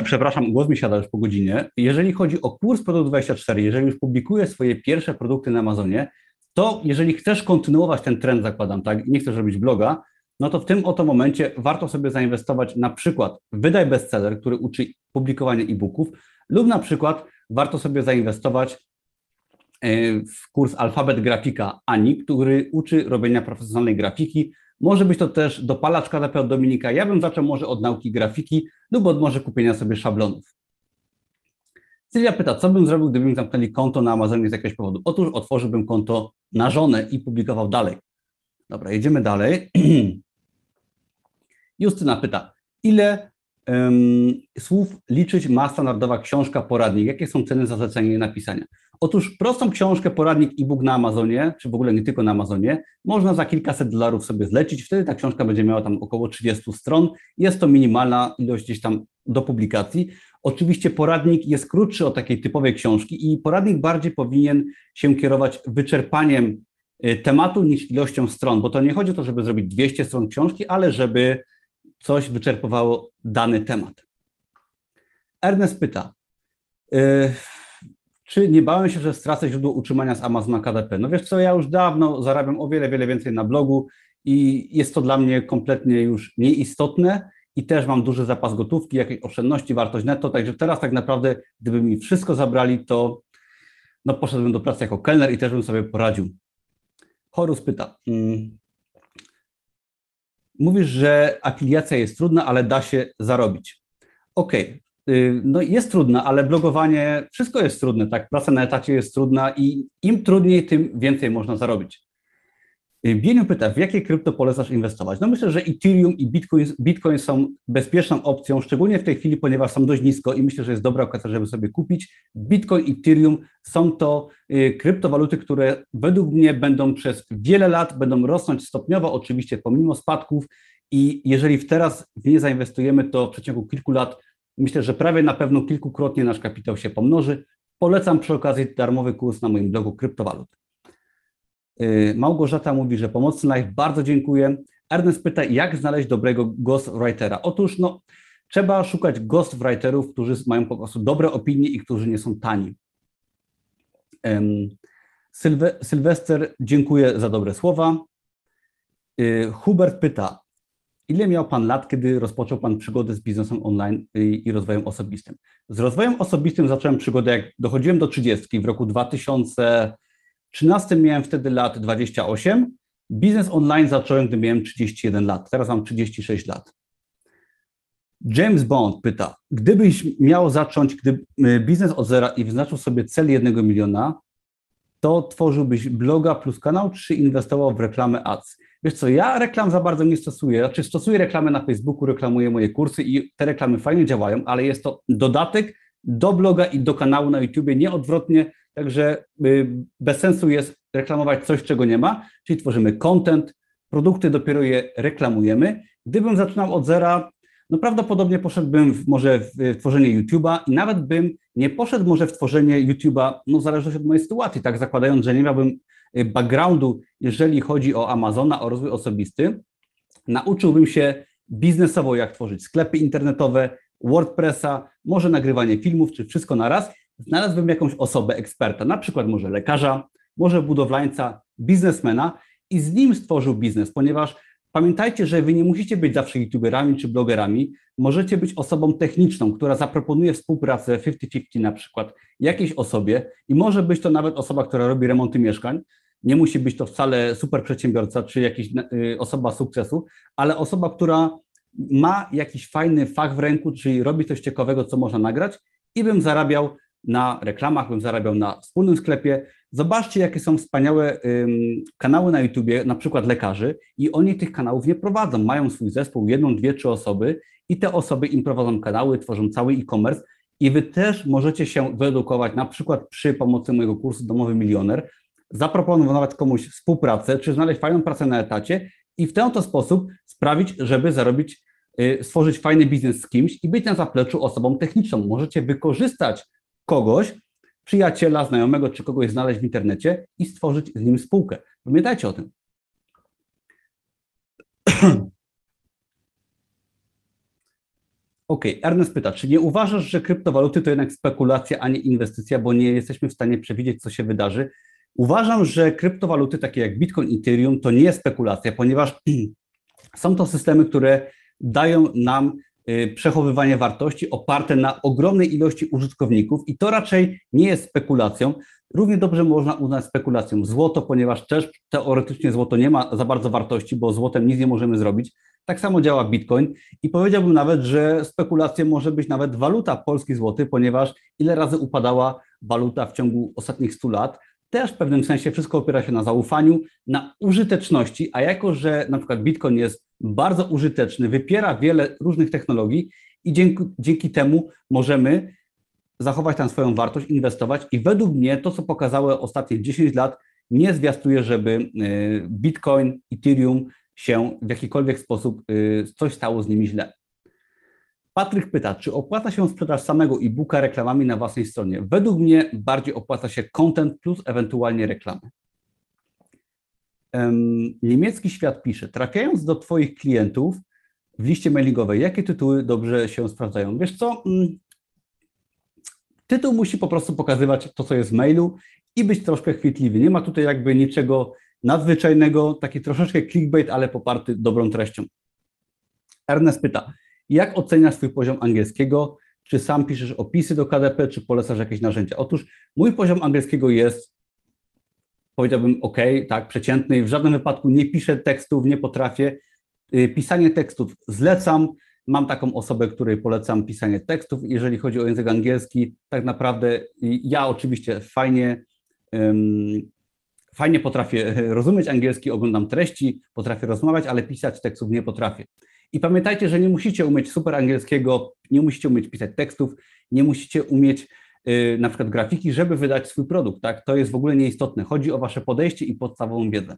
przepraszam, głos mi siada już po godzinie, jeżeli chodzi o kurs Produkt dwadzieścia cztery, jeżeli już publikuję swoje pierwsze produkty na Amazonie, to jeżeli chcesz kontynuować ten trend, zakładam, tak, nie chcesz robić bloga, no to w tym oto momencie warto sobie zainwestować na przykład w Wydaj Bestseller, który uczy publikowania e-booków, lub na przykład warto sobie zainwestować w kurs Alfabet Grafika Ani, który uczy robienia profesjonalnej grafiki. Może być to też dopalacz K D P od Dominika. Ja bym zaczął może od nauki grafiki lub od może kupienia sobie szablonów. Sylwia pyta, co bym zrobił, gdybym zamknęli konto na Amazonie z jakiegoś powodu? Otóż otworzyłbym konto na żonę i publikował dalej. Dobra, jedziemy dalej. Justyna pyta, ile słów liczyć ma standardowa książka, poradnik. Jakie są ceny za zlecenie napisania? Otóż prostą książkę, poradnik, e-book na Amazonie, czy w ogóle nie tylko na Amazonie, można za kilkaset dolarów sobie zlecić. Wtedy ta książka będzie miała tam około trzydzieści stron. Jest to minimalna ilość gdzieś tam do publikacji. Oczywiście poradnik jest krótszy od takiej typowej książki i poradnik bardziej powinien się kierować wyczerpaniem tematu niż ilością stron, bo to nie chodzi o to, żeby zrobić dwieście stron książki, ale żeby coś wyczerpowało dany temat. Ernest pyta, yy, czy nie bałem się, że stracę źródło utrzymania z Amazona K D P? No wiesz co, ja już dawno zarabiam o wiele, wiele więcej na blogu i jest to dla mnie kompletnie już nieistotne i też mam duży zapas gotówki, jakieś oszczędności, wartość netto, także teraz tak naprawdę, gdyby mi wszystko zabrali, to no poszedłbym do pracy jako kelner i też bym sobie poradził. Horus pyta, yy, mówisz, że afiliacja jest trudna, ale da się zarobić. Okej, okay. No jest trudna, ale blogowanie, wszystko jest trudne, tak? Praca na etacie jest trudna i im trudniej, tym więcej można zarobić. Bieniu pyta, w jakie krypto polecasz inwestować? No myślę, że Ethereum i Bitcoin, Bitcoin są bezpieczną opcją, szczególnie w tej chwili, ponieważ są dość nisko i myślę, że jest dobra okazja, żeby sobie kupić. Bitcoin, Ethereum są to kryptowaluty, które według mnie będą przez wiele lat, będą rosnąć stopniowo, oczywiście pomimo spadków i jeżeli teraz w nie zainwestujemy, to w przeciągu kilku lat myślę, że prawie na pewno kilkukrotnie nasz kapitał się pomnoży. Polecam przy okazji darmowy kurs na moim blogu kryptowalut. Małgorzata mówi, że pomocny live, bardzo dziękuję. Ernest pyta, jak znaleźć dobrego ghostwritera? Otóż no, trzeba szukać ghostwriterów, którzy mają po prostu dobre opinie i którzy nie są tani. Sylwe- Sylwester, dziękuję za dobre słowa. Hubert pyta, ile miał Pan lat, kiedy rozpoczął Pan przygodę z biznesem online i rozwojem osobistym? Z rozwojem osobistym zacząłem przygodę, jak dochodziłem do trzydziestki w roku dwa tysiące trzynastym, miałem wtedy lat dwadzieścia osiem. Biznes online zacząłem, gdy miałem trzydzieści jeden lat. Teraz mam trzydzieści sześć lat. James Bond pyta, gdybyś miał zacząć gdy biznes od zera i wyznaczył sobie cel jednego miliona, to tworzyłbyś bloga plus kanał, czy inwestował w reklamę ads? Wiesz co, ja reklam za bardzo nie stosuję. Znaczy stosuję reklamę na Facebooku, reklamuję moje kursy i te reklamy fajnie działają, ale jest to dodatek do bloga i do kanału na YouTubie, nie odwrotnie. Także bez sensu jest reklamować coś, czego nie ma, czyli tworzymy content, produkty, dopiero je reklamujemy. Gdybym zaczynał od zera, no prawdopodobnie poszedłbym w, może w tworzenie YouTube'a i nawet bym nie poszedł może w tworzenie YouTube'a, no w zależności od mojej sytuacji, tak zakładając, że nie miałbym backgroundu, jeżeli chodzi o Amazona, o rozwój osobisty, nauczyłbym się biznesowo, jak tworzyć sklepy internetowe, WordPressa, może nagrywanie filmów, czy wszystko naraz. Znalazłbym jakąś osobę, eksperta, na przykład może lekarza, może budowlańca, biznesmena i z nim stworzył biznes, ponieważ pamiętajcie, że wy nie musicie być zawsze youtuberami czy blogerami, możecie być osobą techniczną, która zaproponuje współpracę fifty fifty na przykład jakiejś osobie i może być to nawet osoba, która robi remonty mieszkań, nie musi być to wcale super przedsiębiorca czy jakaś osoba sukcesu, ale osoba, która ma jakiś fajny fach w ręku, czyli robi coś ciekawego, co można nagrać i bym zarabiał na reklamach, bym zarabiał na wspólnym sklepie. Zobaczcie, jakie są wspaniałe ym, kanały na YouTubie, na przykład lekarzy i oni tych kanałów nie prowadzą. Mają swój zespół, jedną, dwie, trzy osoby i te osoby im prowadzą kanały, tworzą cały e-commerce i wy też możecie się wyedukować na przykład przy pomocy mojego kursu Domowy Milioner, zaproponować komuś współpracę, czy znaleźć fajną pracę na etacie i w ten oto sposób sprawić, żeby zarobić, yy, stworzyć fajny biznes z kimś i być na zapleczu osobą techniczną. Możecie wykorzystać kogoś, przyjaciela, znajomego, czy kogoś znaleźć w internecie i stworzyć z nim spółkę. Pamiętajcie o tym. Ok, Ernest pyta, czy nie uważasz, że kryptowaluty to jednak spekulacja, a nie inwestycja, bo nie jesteśmy w stanie przewidzieć, co się wydarzy? Uważam, że kryptowaluty takie jak Bitcoin, Ethereum to nie jest spekulacja, ponieważ są to systemy, które dają nam przechowywanie wartości oparte na ogromnej ilości użytkowników i to raczej nie jest spekulacją. Równie dobrze można uznać spekulacją złoto, ponieważ też teoretycznie złoto nie ma za bardzo wartości, bo złotem nic nie możemy zrobić. Tak samo działa Bitcoin i powiedziałbym nawet, że spekulacją może być nawet waluta polski złoty, ponieważ ile razy upadała waluta w ciągu ostatnich stu lat, też w pewnym sensie wszystko opiera się na zaufaniu, na użyteczności, a jako że na przykład Bitcoin jest bardzo użyteczny, wypiera wiele różnych technologii i dzięki, dzięki temu możemy zachować tam swoją wartość, inwestować i według mnie to, co pokazały ostatnie dziesięć lat, nie zwiastuje, żeby Bitcoin, Ethereum się w jakikolwiek sposób coś stało z nimi źle. Patryk pyta, czy opłaca się sprzedaż samego e-booka reklamami na własnej stronie? Według mnie bardziej opłaca się content plus ewentualnie reklamy. Niemiecki Świat pisze, trafiając do Twoich klientów w liście mailingowej, jakie tytuły dobrze się sprawdzają? Wiesz co, tytuł musi po prostu pokazywać to, co jest w mailu i być troszkę chwytliwy. Nie ma tutaj jakby niczego nadzwyczajnego, taki troszeczkę clickbait, ale poparty dobrą treścią. Ernest pyta, jak oceniasz swój poziom angielskiego? Czy sam piszesz opisy do K D P, czy polecasz jakieś narzędzia? Otóż mój poziom angielskiego jest, powiedziałbym, ok, tak, przeciętny. W żadnym wypadku nie piszę tekstów, nie potrafię. Pisanie tekstów zlecam. Mam taką osobę, której polecam pisanie tekstów. Jeżeli chodzi o język angielski, tak naprawdę ja oczywiście fajnie, um, fajnie potrafię rozumieć angielski, oglądam treści, potrafię rozmawiać, ale pisać tekstów nie potrafię. I pamiętajcie, że nie musicie umieć super angielskiego, nie musicie umieć pisać tekstów, nie musicie umieć yy, na przykład grafiki, żeby wydać swój produkt. Tak? To jest w ogóle nieistotne. Chodzi o Wasze podejście i podstawową wiedzę.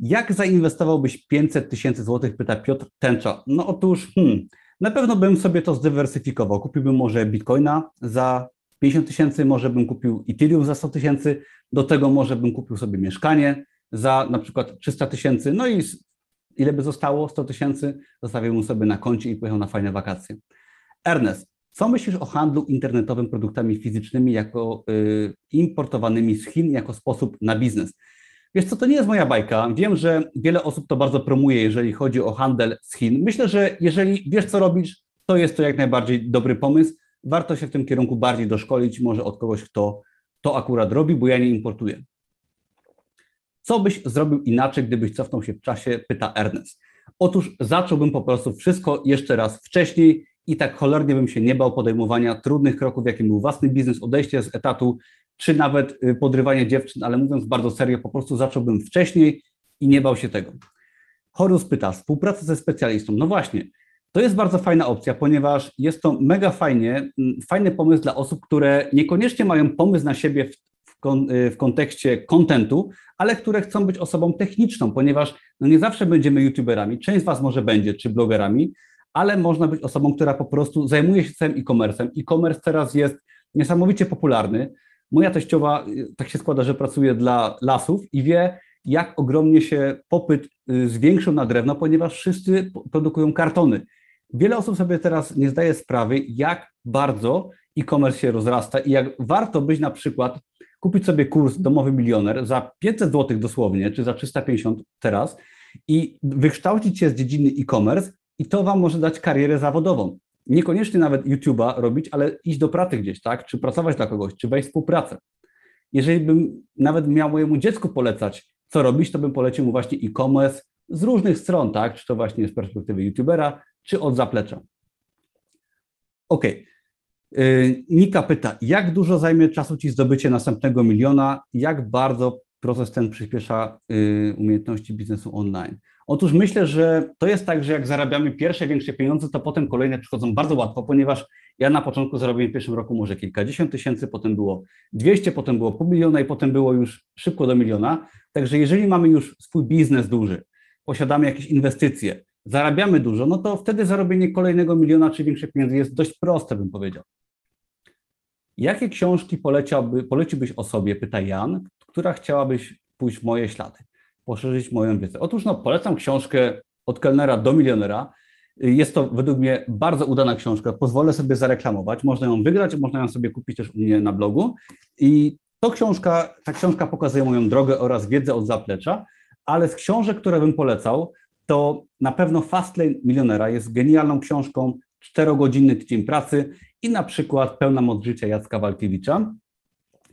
Jak zainwestowałbyś pięćset tysięcy złotych, pyta Piotr Tęcza. No otóż hmm, na pewno bym sobie to zdywersyfikował. Kupiłbym może Bitcoina za pięćdziesiąt tysięcy, może bym kupił Ethereum za sto tysięcy, do tego może bym kupił sobie mieszkanie za na przykład trzysta tysięcy, no i ile by zostało? sto tysięcy? Zostawiłbym sobie na koncie i pojechał na fajne wakacje. Ernest, co myślisz o handlu internetowym produktami fizycznymi jako y, importowanymi z Chin jako sposób na biznes? Wiesz co, to nie jest moja bajka. Wiem, że wiele osób to bardzo promuje, jeżeli chodzi o handel z Chin. Myślę, że jeżeli wiesz, co robisz, to jest to jak najbardziej dobry pomysł. Warto się w tym kierunku bardziej doszkolić, może od kogoś, kto to akurat robi, bo ja nie importuję. Co byś zrobił inaczej, gdybyś cofnął się w czasie, pyta Ernest. Otóż zacząłbym po prostu wszystko jeszcze raz wcześniej i tak cholernie bym się nie bał podejmowania trudnych kroków, jakim był własny biznes, odejście z etatu, czy nawet podrywanie dziewczyn, ale mówiąc bardzo serio, po prostu zacząłbym wcześniej i nie bał się tego. Horus pyta, współpraca ze specjalistą. No właśnie, to jest bardzo fajna opcja, ponieważ jest to mega fajnie, fajny pomysł dla osób, które niekoniecznie mają pomysł na siebie w w kontekście kontentu, ale które chcą być osobą techniczną, ponieważ no nie zawsze będziemy youtuberami, część z Was może będzie, czy blogerami, ale można być osobą, która po prostu zajmuje się całym e-commerce'em. E-commerce teraz jest niesamowicie popularny. Moja teściowa, tak się składa, że pracuje dla lasów i wie, jak ogromnie się popyt zwiększył na drewno, ponieważ wszyscy produkują kartony. Wiele osób sobie teraz nie zdaje sprawy, jak bardzo e-commerce się rozrasta i jak warto być na przykład kupić sobie kurs Domowy Milioner za pięćset złotych dosłownie, czy za trzysta pięćdziesiąt teraz i wykształcić się z dziedziny e-commerce i to Wam może dać karierę zawodową. Niekoniecznie nawet YouTube'a robić, ale iść do pracy gdzieś, tak? Czy pracować dla kogoś, czy wejść w współpracę. Jeżeli bym nawet miał mojemu dziecku polecać, co robić, to bym polecił mu właśnie e-commerce z różnych stron, tak? Czy to właśnie z perspektywy YouTubera, czy od zaplecza. Okej. Okay. Nika pyta, jak dużo zajmie czasu Ci zdobycie następnego miliona? Jak bardzo proces ten przyspiesza umiejętności biznesu online? Otóż myślę, że to jest tak, że jak zarabiamy pierwsze większe pieniądze, to potem kolejne przychodzą bardzo łatwo, ponieważ ja na początku zarobiłem w pierwszym roku może kilkadziesiąt tysięcy, potem było dwieście, potem było pół miliona i potem było już szybko do miliona. Także jeżeli mamy już swój biznes duży, posiadamy jakieś inwestycje, zarabiamy dużo, no to wtedy zarobienie kolejnego miliona czy większych pieniędzy jest dość proste, bym powiedział. Jakie książki poleciałby, poleciłbyś osobie, pyta Jan, która chciałabyś pójść w moje ślady, poszerzyć moją wiedzę? Otóż no, polecam książkę Od kelnera do milionera. Jest to według mnie bardzo udana książka, pozwolę sobie zareklamować, można ją wygrać, można ją sobie kupić też u mnie na blogu. I to książka, ta książka pokazuje moją drogę oraz wiedzę od zaplecza, ale z książek, które bym polecał, to na pewno Fastlane Milionera jest genialną książką, czterogodzinny tydzień pracy i na przykład Pełna moc życia Jacka Walkiewicza.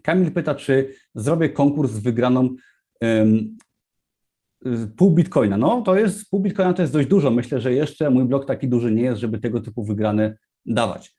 Kamil pyta, czy zrobię konkurs z wygraną um, pół bitcoina. No to jest, pół bitcoina to jest dość dużo. Myślę, że jeszcze mój blog taki duży nie jest, żeby tego typu wygrane dawać.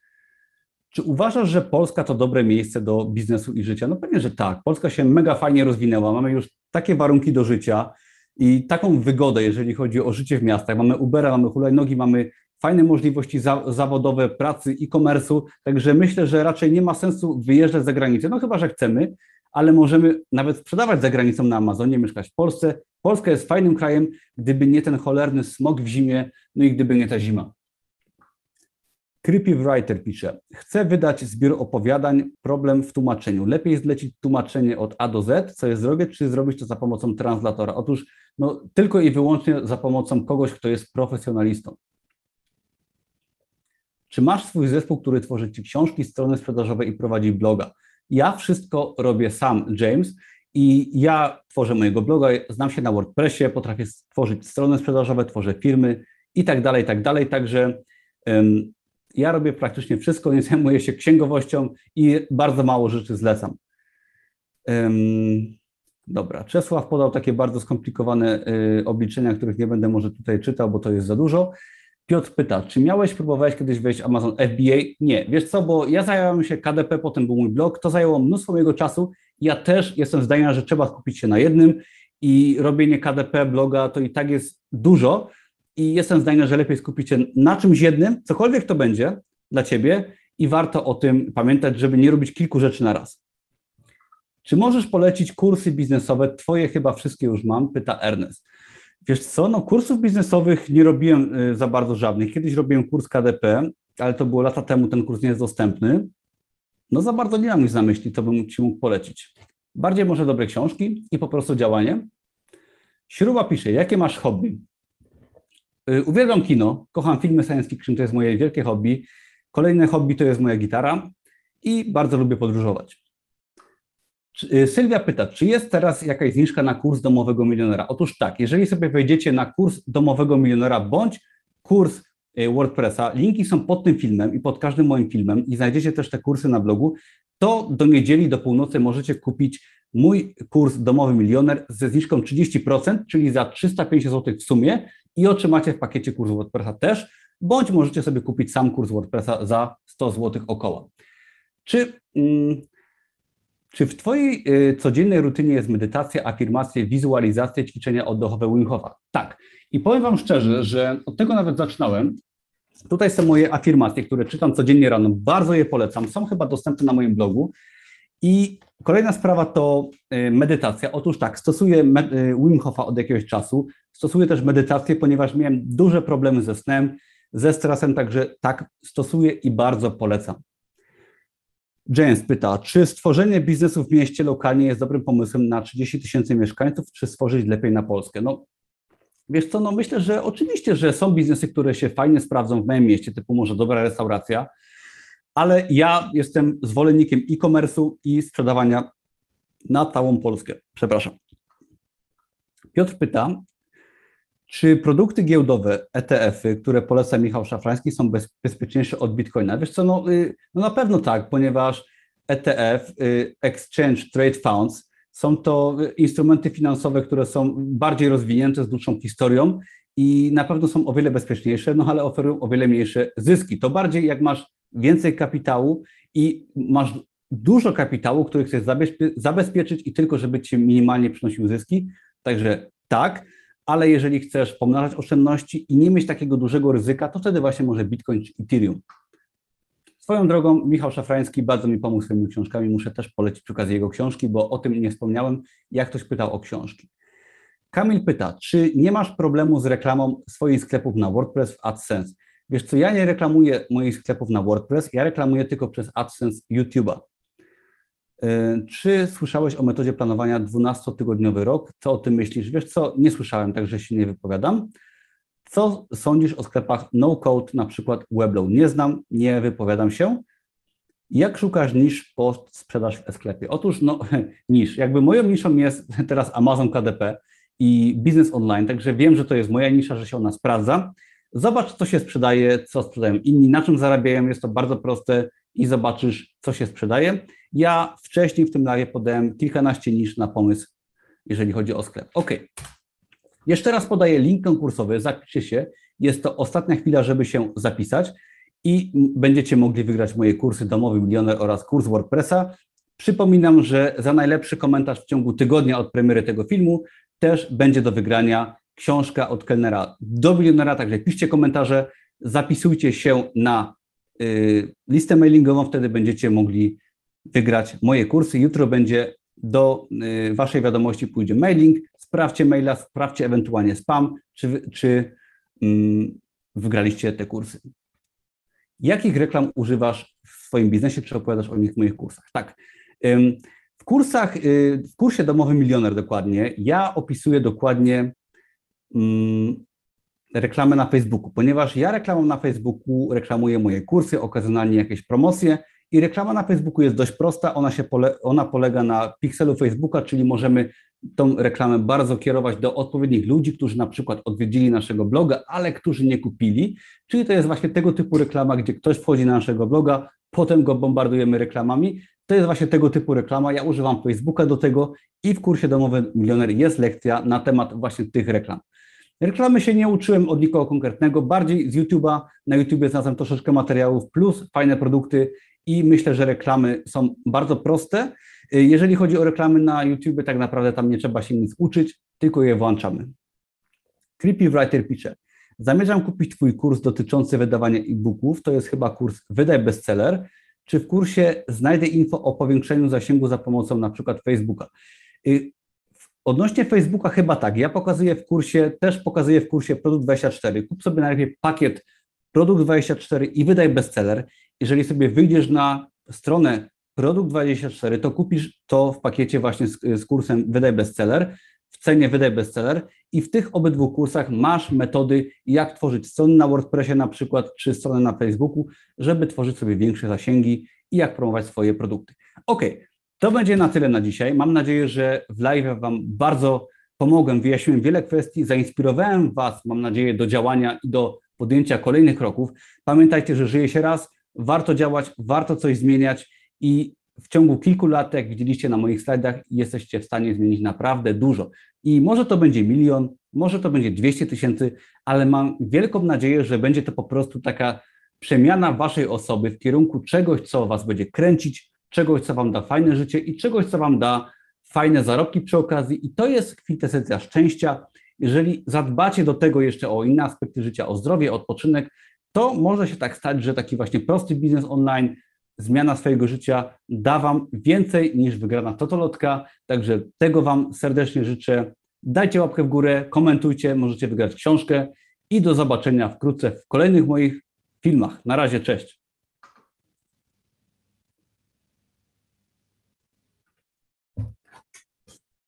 Czy uważasz, że Polska to dobre miejsce do biznesu i życia? No pewnie, że tak. Polska się mega fajnie rozwinęła. Mamy już takie warunki do życia i taką wygodę, jeżeli chodzi o życie w miastach. Mamy Ubera, mamy hulajnogi, mamy fajne możliwości za, zawodowe, pracy, e-commerce'u, także myślę, że raczej nie ma sensu wyjeżdżać za granicę, no chyba że chcemy, ale możemy nawet sprzedawać za granicą na Amazonie, mieszkać w Polsce. Polska jest fajnym krajem, gdyby nie ten cholerny smog w zimie, no i gdyby nie ta zima. Creepy Writer pisze, chcę wydać zbiór opowiadań, problem w tłumaczeniu. Lepiej zlecić tłumaczenie od A do Z, co jest drogie, czy zrobić to za pomocą translatora? Otóż no, tylko i wyłącznie za pomocą kogoś, kto jest profesjonalistą. Czy masz swój zespół, który tworzy ci książki, strony sprzedażowe i prowadzi bloga? Ja wszystko robię sam, James, i ja tworzę mojego bloga, znam się na WordPressie, potrafię tworzyć strony sprzedażowe, tworzę firmy i tak dalej, i tak dalej, także um, ja robię praktycznie wszystko, nie zajmuję się księgowością i bardzo mało rzeczy zlecam. Um, dobra, Czesław podał takie bardzo skomplikowane y, obliczenia, których nie będę może tutaj czytał, bo to jest za dużo. Piotr pyta, czy miałeś, próbowałeś kiedyś wejść w Amazon F B A? Nie, wiesz co, bo ja zająłem się K D P, potem był mój blog, to zajęło mnóstwo mojego czasu. Ja też jestem zdania, że trzeba skupić się na jednym i robienie K D P, bloga to i tak jest dużo i jestem zdania, że lepiej skupić się na czymś jednym, cokolwiek to będzie dla Ciebie i warto o tym pamiętać, żeby nie robić kilku rzeczy na raz. Czy możesz polecić kursy biznesowe? Twoje chyba wszystkie już mam, pyta Ernest. Wiesz co, no kursów biznesowych nie robiłem za bardzo żadnych. Kiedyś robiłem kurs K D P, ale to było lata temu, ten kurs nie jest dostępny. No za bardzo nie mam nic na myśli, to bym Ci mógł polecić. Bardziej może dobre książki i po prostu działanie. Śruba pisze, jakie masz hobby? Uwielbiam kino, kocham filmy science fiction, to jest moje wielkie hobby. Kolejne hobby to jest moja gitara i bardzo lubię podróżować. Sylwia pyta, czy jest teraz jakaś zniżka na kurs Domowego Milionera? Otóż tak, jeżeli sobie wejdziecie na kurs Domowego Milionera bądź kurs WordPressa, linki są pod tym filmem i pod każdym moim filmem i znajdziecie też te kursy na blogu, to do niedzieli, do północy możecie kupić mój kurs Domowy Milioner ze zniżką trzydzieści procent, czyli za trzysta pięćdziesiąt złotych w sumie i otrzymacie w pakiecie kurs WordPressa też, bądź możecie sobie kupić sam kurs WordPressa za sto złotych około. Czy... Mm, Czy w Twojej codziennej rutynie jest medytacja, afirmacje, wizualizacje, ćwiczenia oddechowe Wim Hofa? Tak. I powiem Wam szczerze, że od tego nawet zaczynałem. Tutaj są moje afirmacje, które czytam codziennie rano. Bardzo je polecam. Są chyba dostępne na moim blogu. I kolejna sprawa to medytacja. Otóż tak, stosuję Wim Hofa od jakiegoś czasu. Stosuję też medytację, ponieważ miałem duże problemy ze snem, ze stresem, także tak, stosuję i bardzo polecam. James pyta, czy stworzenie biznesu w mieście lokalnie jest dobrym pomysłem na trzydzieści tysięcy mieszkańców, czy stworzyć lepiej na Polskę? No, wiesz co, no myślę, że oczywiście, że są biznesy, które się fajnie sprawdzą w małym mieście, typu może dobra restauracja, ale ja jestem zwolennikiem e-commerce'u i sprzedawania na całą Polskę. Przepraszam. Piotr pyta, czy produkty giełdowe, E T F-y, które poleca Michał Szafrański, są bez, bezpieczniejsze od Bitcoina? Wiesz co, no, no na pewno tak, ponieważ E T F, Exchange Trade Funds, są to instrumenty finansowe, które są bardziej rozwinięte, z dłuższą historią i na pewno są o wiele bezpieczniejsze, no ale oferują o wiele mniejsze zyski. To bardziej jak masz więcej kapitału i masz dużo kapitału, który chcesz zabezpieczyć i tylko żeby Ci minimalnie przynosił zyski, także tak. Ale jeżeli chcesz pomnażać oszczędności i nie mieć takiego dużego ryzyka, to wtedy właśnie może Bitcoin czy Ethereum. Swoją drogą Michał Szafrański bardzo mi pomógł swoimi książkami, muszę też polecić przy okazji jego książki, bo o tym nie wspomniałem, jak ktoś pytał o książki. Kamil pyta, czy nie masz problemu z reklamą swoich sklepów na WordPress w AdSense? Wiesz co, ja nie reklamuję moich sklepów na WordPress, ja reklamuję tylko przez AdSense YouTube'a. Czy słyszałeś o metodzie planowania dwunastotygodniowy rok? Co o tym myślisz? Wiesz co, nie słyszałem, także się nie wypowiadam. Co sądzisz o sklepach no-code, na przykład Weblow? Nie znam, nie wypowiadam się. Jak szukasz nisz po sprzedaż w e-sklepie? Otóż no, nisz. Jakby moją niszą jest teraz Amazon K D P i biznes online, także wiem, że to jest moja nisza, że się ona sprawdza. Zobacz, co się sprzedaje, co sprzedają inni, na czym zarabiają, jest to bardzo proste i zobaczysz, co się sprzedaje. Ja wcześniej w tym live podałem kilkanaście nisz na pomysł, jeżeli chodzi o sklep. OK. Jeszcze raz podaję link konkursowy, zapiszcie się. Jest to ostatnia chwila, żeby się zapisać i będziecie mogli wygrać moje kursy Domowy Milioner oraz kurs WordPressa. Przypominam, że za najlepszy komentarz w ciągu tygodnia od premiery tego filmu też będzie do wygrania książka Od kelnera do milionera, także piszcie komentarze. zapisujcie się na y, listę mailingową, wtedy będziecie mogli wygrać moje kursy. Jutro będzie do y, waszej wiadomości pójdzie mailing, sprawdźcie maila, sprawdźcie ewentualnie spam, czy, czy y, wygraliście te kursy. Jakich reklam używasz w swoim biznesie, czy opowiadasz o nich w moich kursach? Tak. Y, W kursach, w kursie Domowy Milioner dokładnie, ja opisuję dokładnie mm, reklamę na Facebooku, ponieważ ja reklamą na Facebooku reklamuję moje kursy, okazjonalnie jakieś promocje i reklama na Facebooku jest dość prosta, ona, się pole, ona polega na pikselu Facebooka, czyli możemy tą reklamę bardzo kierować do odpowiednich ludzi, którzy na przykład odwiedzili naszego bloga, ale którzy nie kupili, czyli to jest właśnie tego typu reklama, gdzie ktoś wchodzi na naszego bloga, potem go bombardujemy reklamami. To jest właśnie tego typu reklama. Ja używam Facebooka do tego i w kursie Domowy Milioner jest lekcja na temat właśnie tych reklam. Reklamy się nie uczyłem od nikogo konkretnego, bardziej z YouTube'a. Na YouTubie znalazłem troszeczkę materiałów plus fajne produkty i myślę, że reklamy są bardzo proste. Jeżeli chodzi o reklamy na YouTubie, tak naprawdę tam nie trzeba się nic uczyć, tylko je włączamy. Creepy Writer pisze. Zamierzam kupić Twój kurs dotyczący wydawania e-booków. To jest chyba kurs Wydaj Bestseller. Czy w kursie znajdę info o powiększeniu zasięgu za pomocą na przykład Facebooka? Odnośnie Facebooka chyba tak. Ja pokazuję w kursie, też pokazuję w kursie Produkt dwadzieścia cztery. Kup sobie najlepiej pakiet Produkt dwadzieścia cztery i Wydaj Bestseller. Jeżeli sobie wyjdziesz na stronę Produkt dwadzieścia cztery, to kupisz to w pakiecie właśnie z, z kursem Wydaj Bestseller, w cenie Wydaj Bestseller i w tych obydwu kursach masz metody, jak tworzyć strony na WordPressie na przykład, czy strony na Facebooku, żeby tworzyć sobie większe zasięgi i jak promować swoje produkty. Ok, to będzie na tyle na dzisiaj. Mam nadzieję, że w live Wam bardzo pomogłem, wyjaśniłem wiele kwestii, zainspirowałem Was, mam nadzieję, do działania i do podjęcia kolejnych kroków. Pamiętajcie, że żyje się raz, warto działać, warto coś zmieniać i w ciągu kilku lat, jak widzieliście na moich slajdach, jesteście w stanie zmienić naprawdę dużo. I może to będzie milion, może to będzie dwieście tysięcy, ale mam wielką nadzieję, że będzie to po prostu taka przemiana waszej osoby w kierunku czegoś, co was będzie kręcić, czegoś, co wam da fajne życie i czegoś, co wam da fajne zarobki przy okazji. I to jest kwintesencja szczęścia. Jeżeli zadbacie do tego jeszcze o inne aspekty życia, o zdrowie, o odpoczynek, to może się tak stać, że taki właśnie prosty biznes online, zmiana swojego życia da Wam więcej niż wygrana totolotka, także tego Wam serdecznie życzę. Dajcie łapkę w górę, komentujcie, możecie wygrać książkę i do zobaczenia wkrótce w kolejnych moich filmach. Na razie, cześć!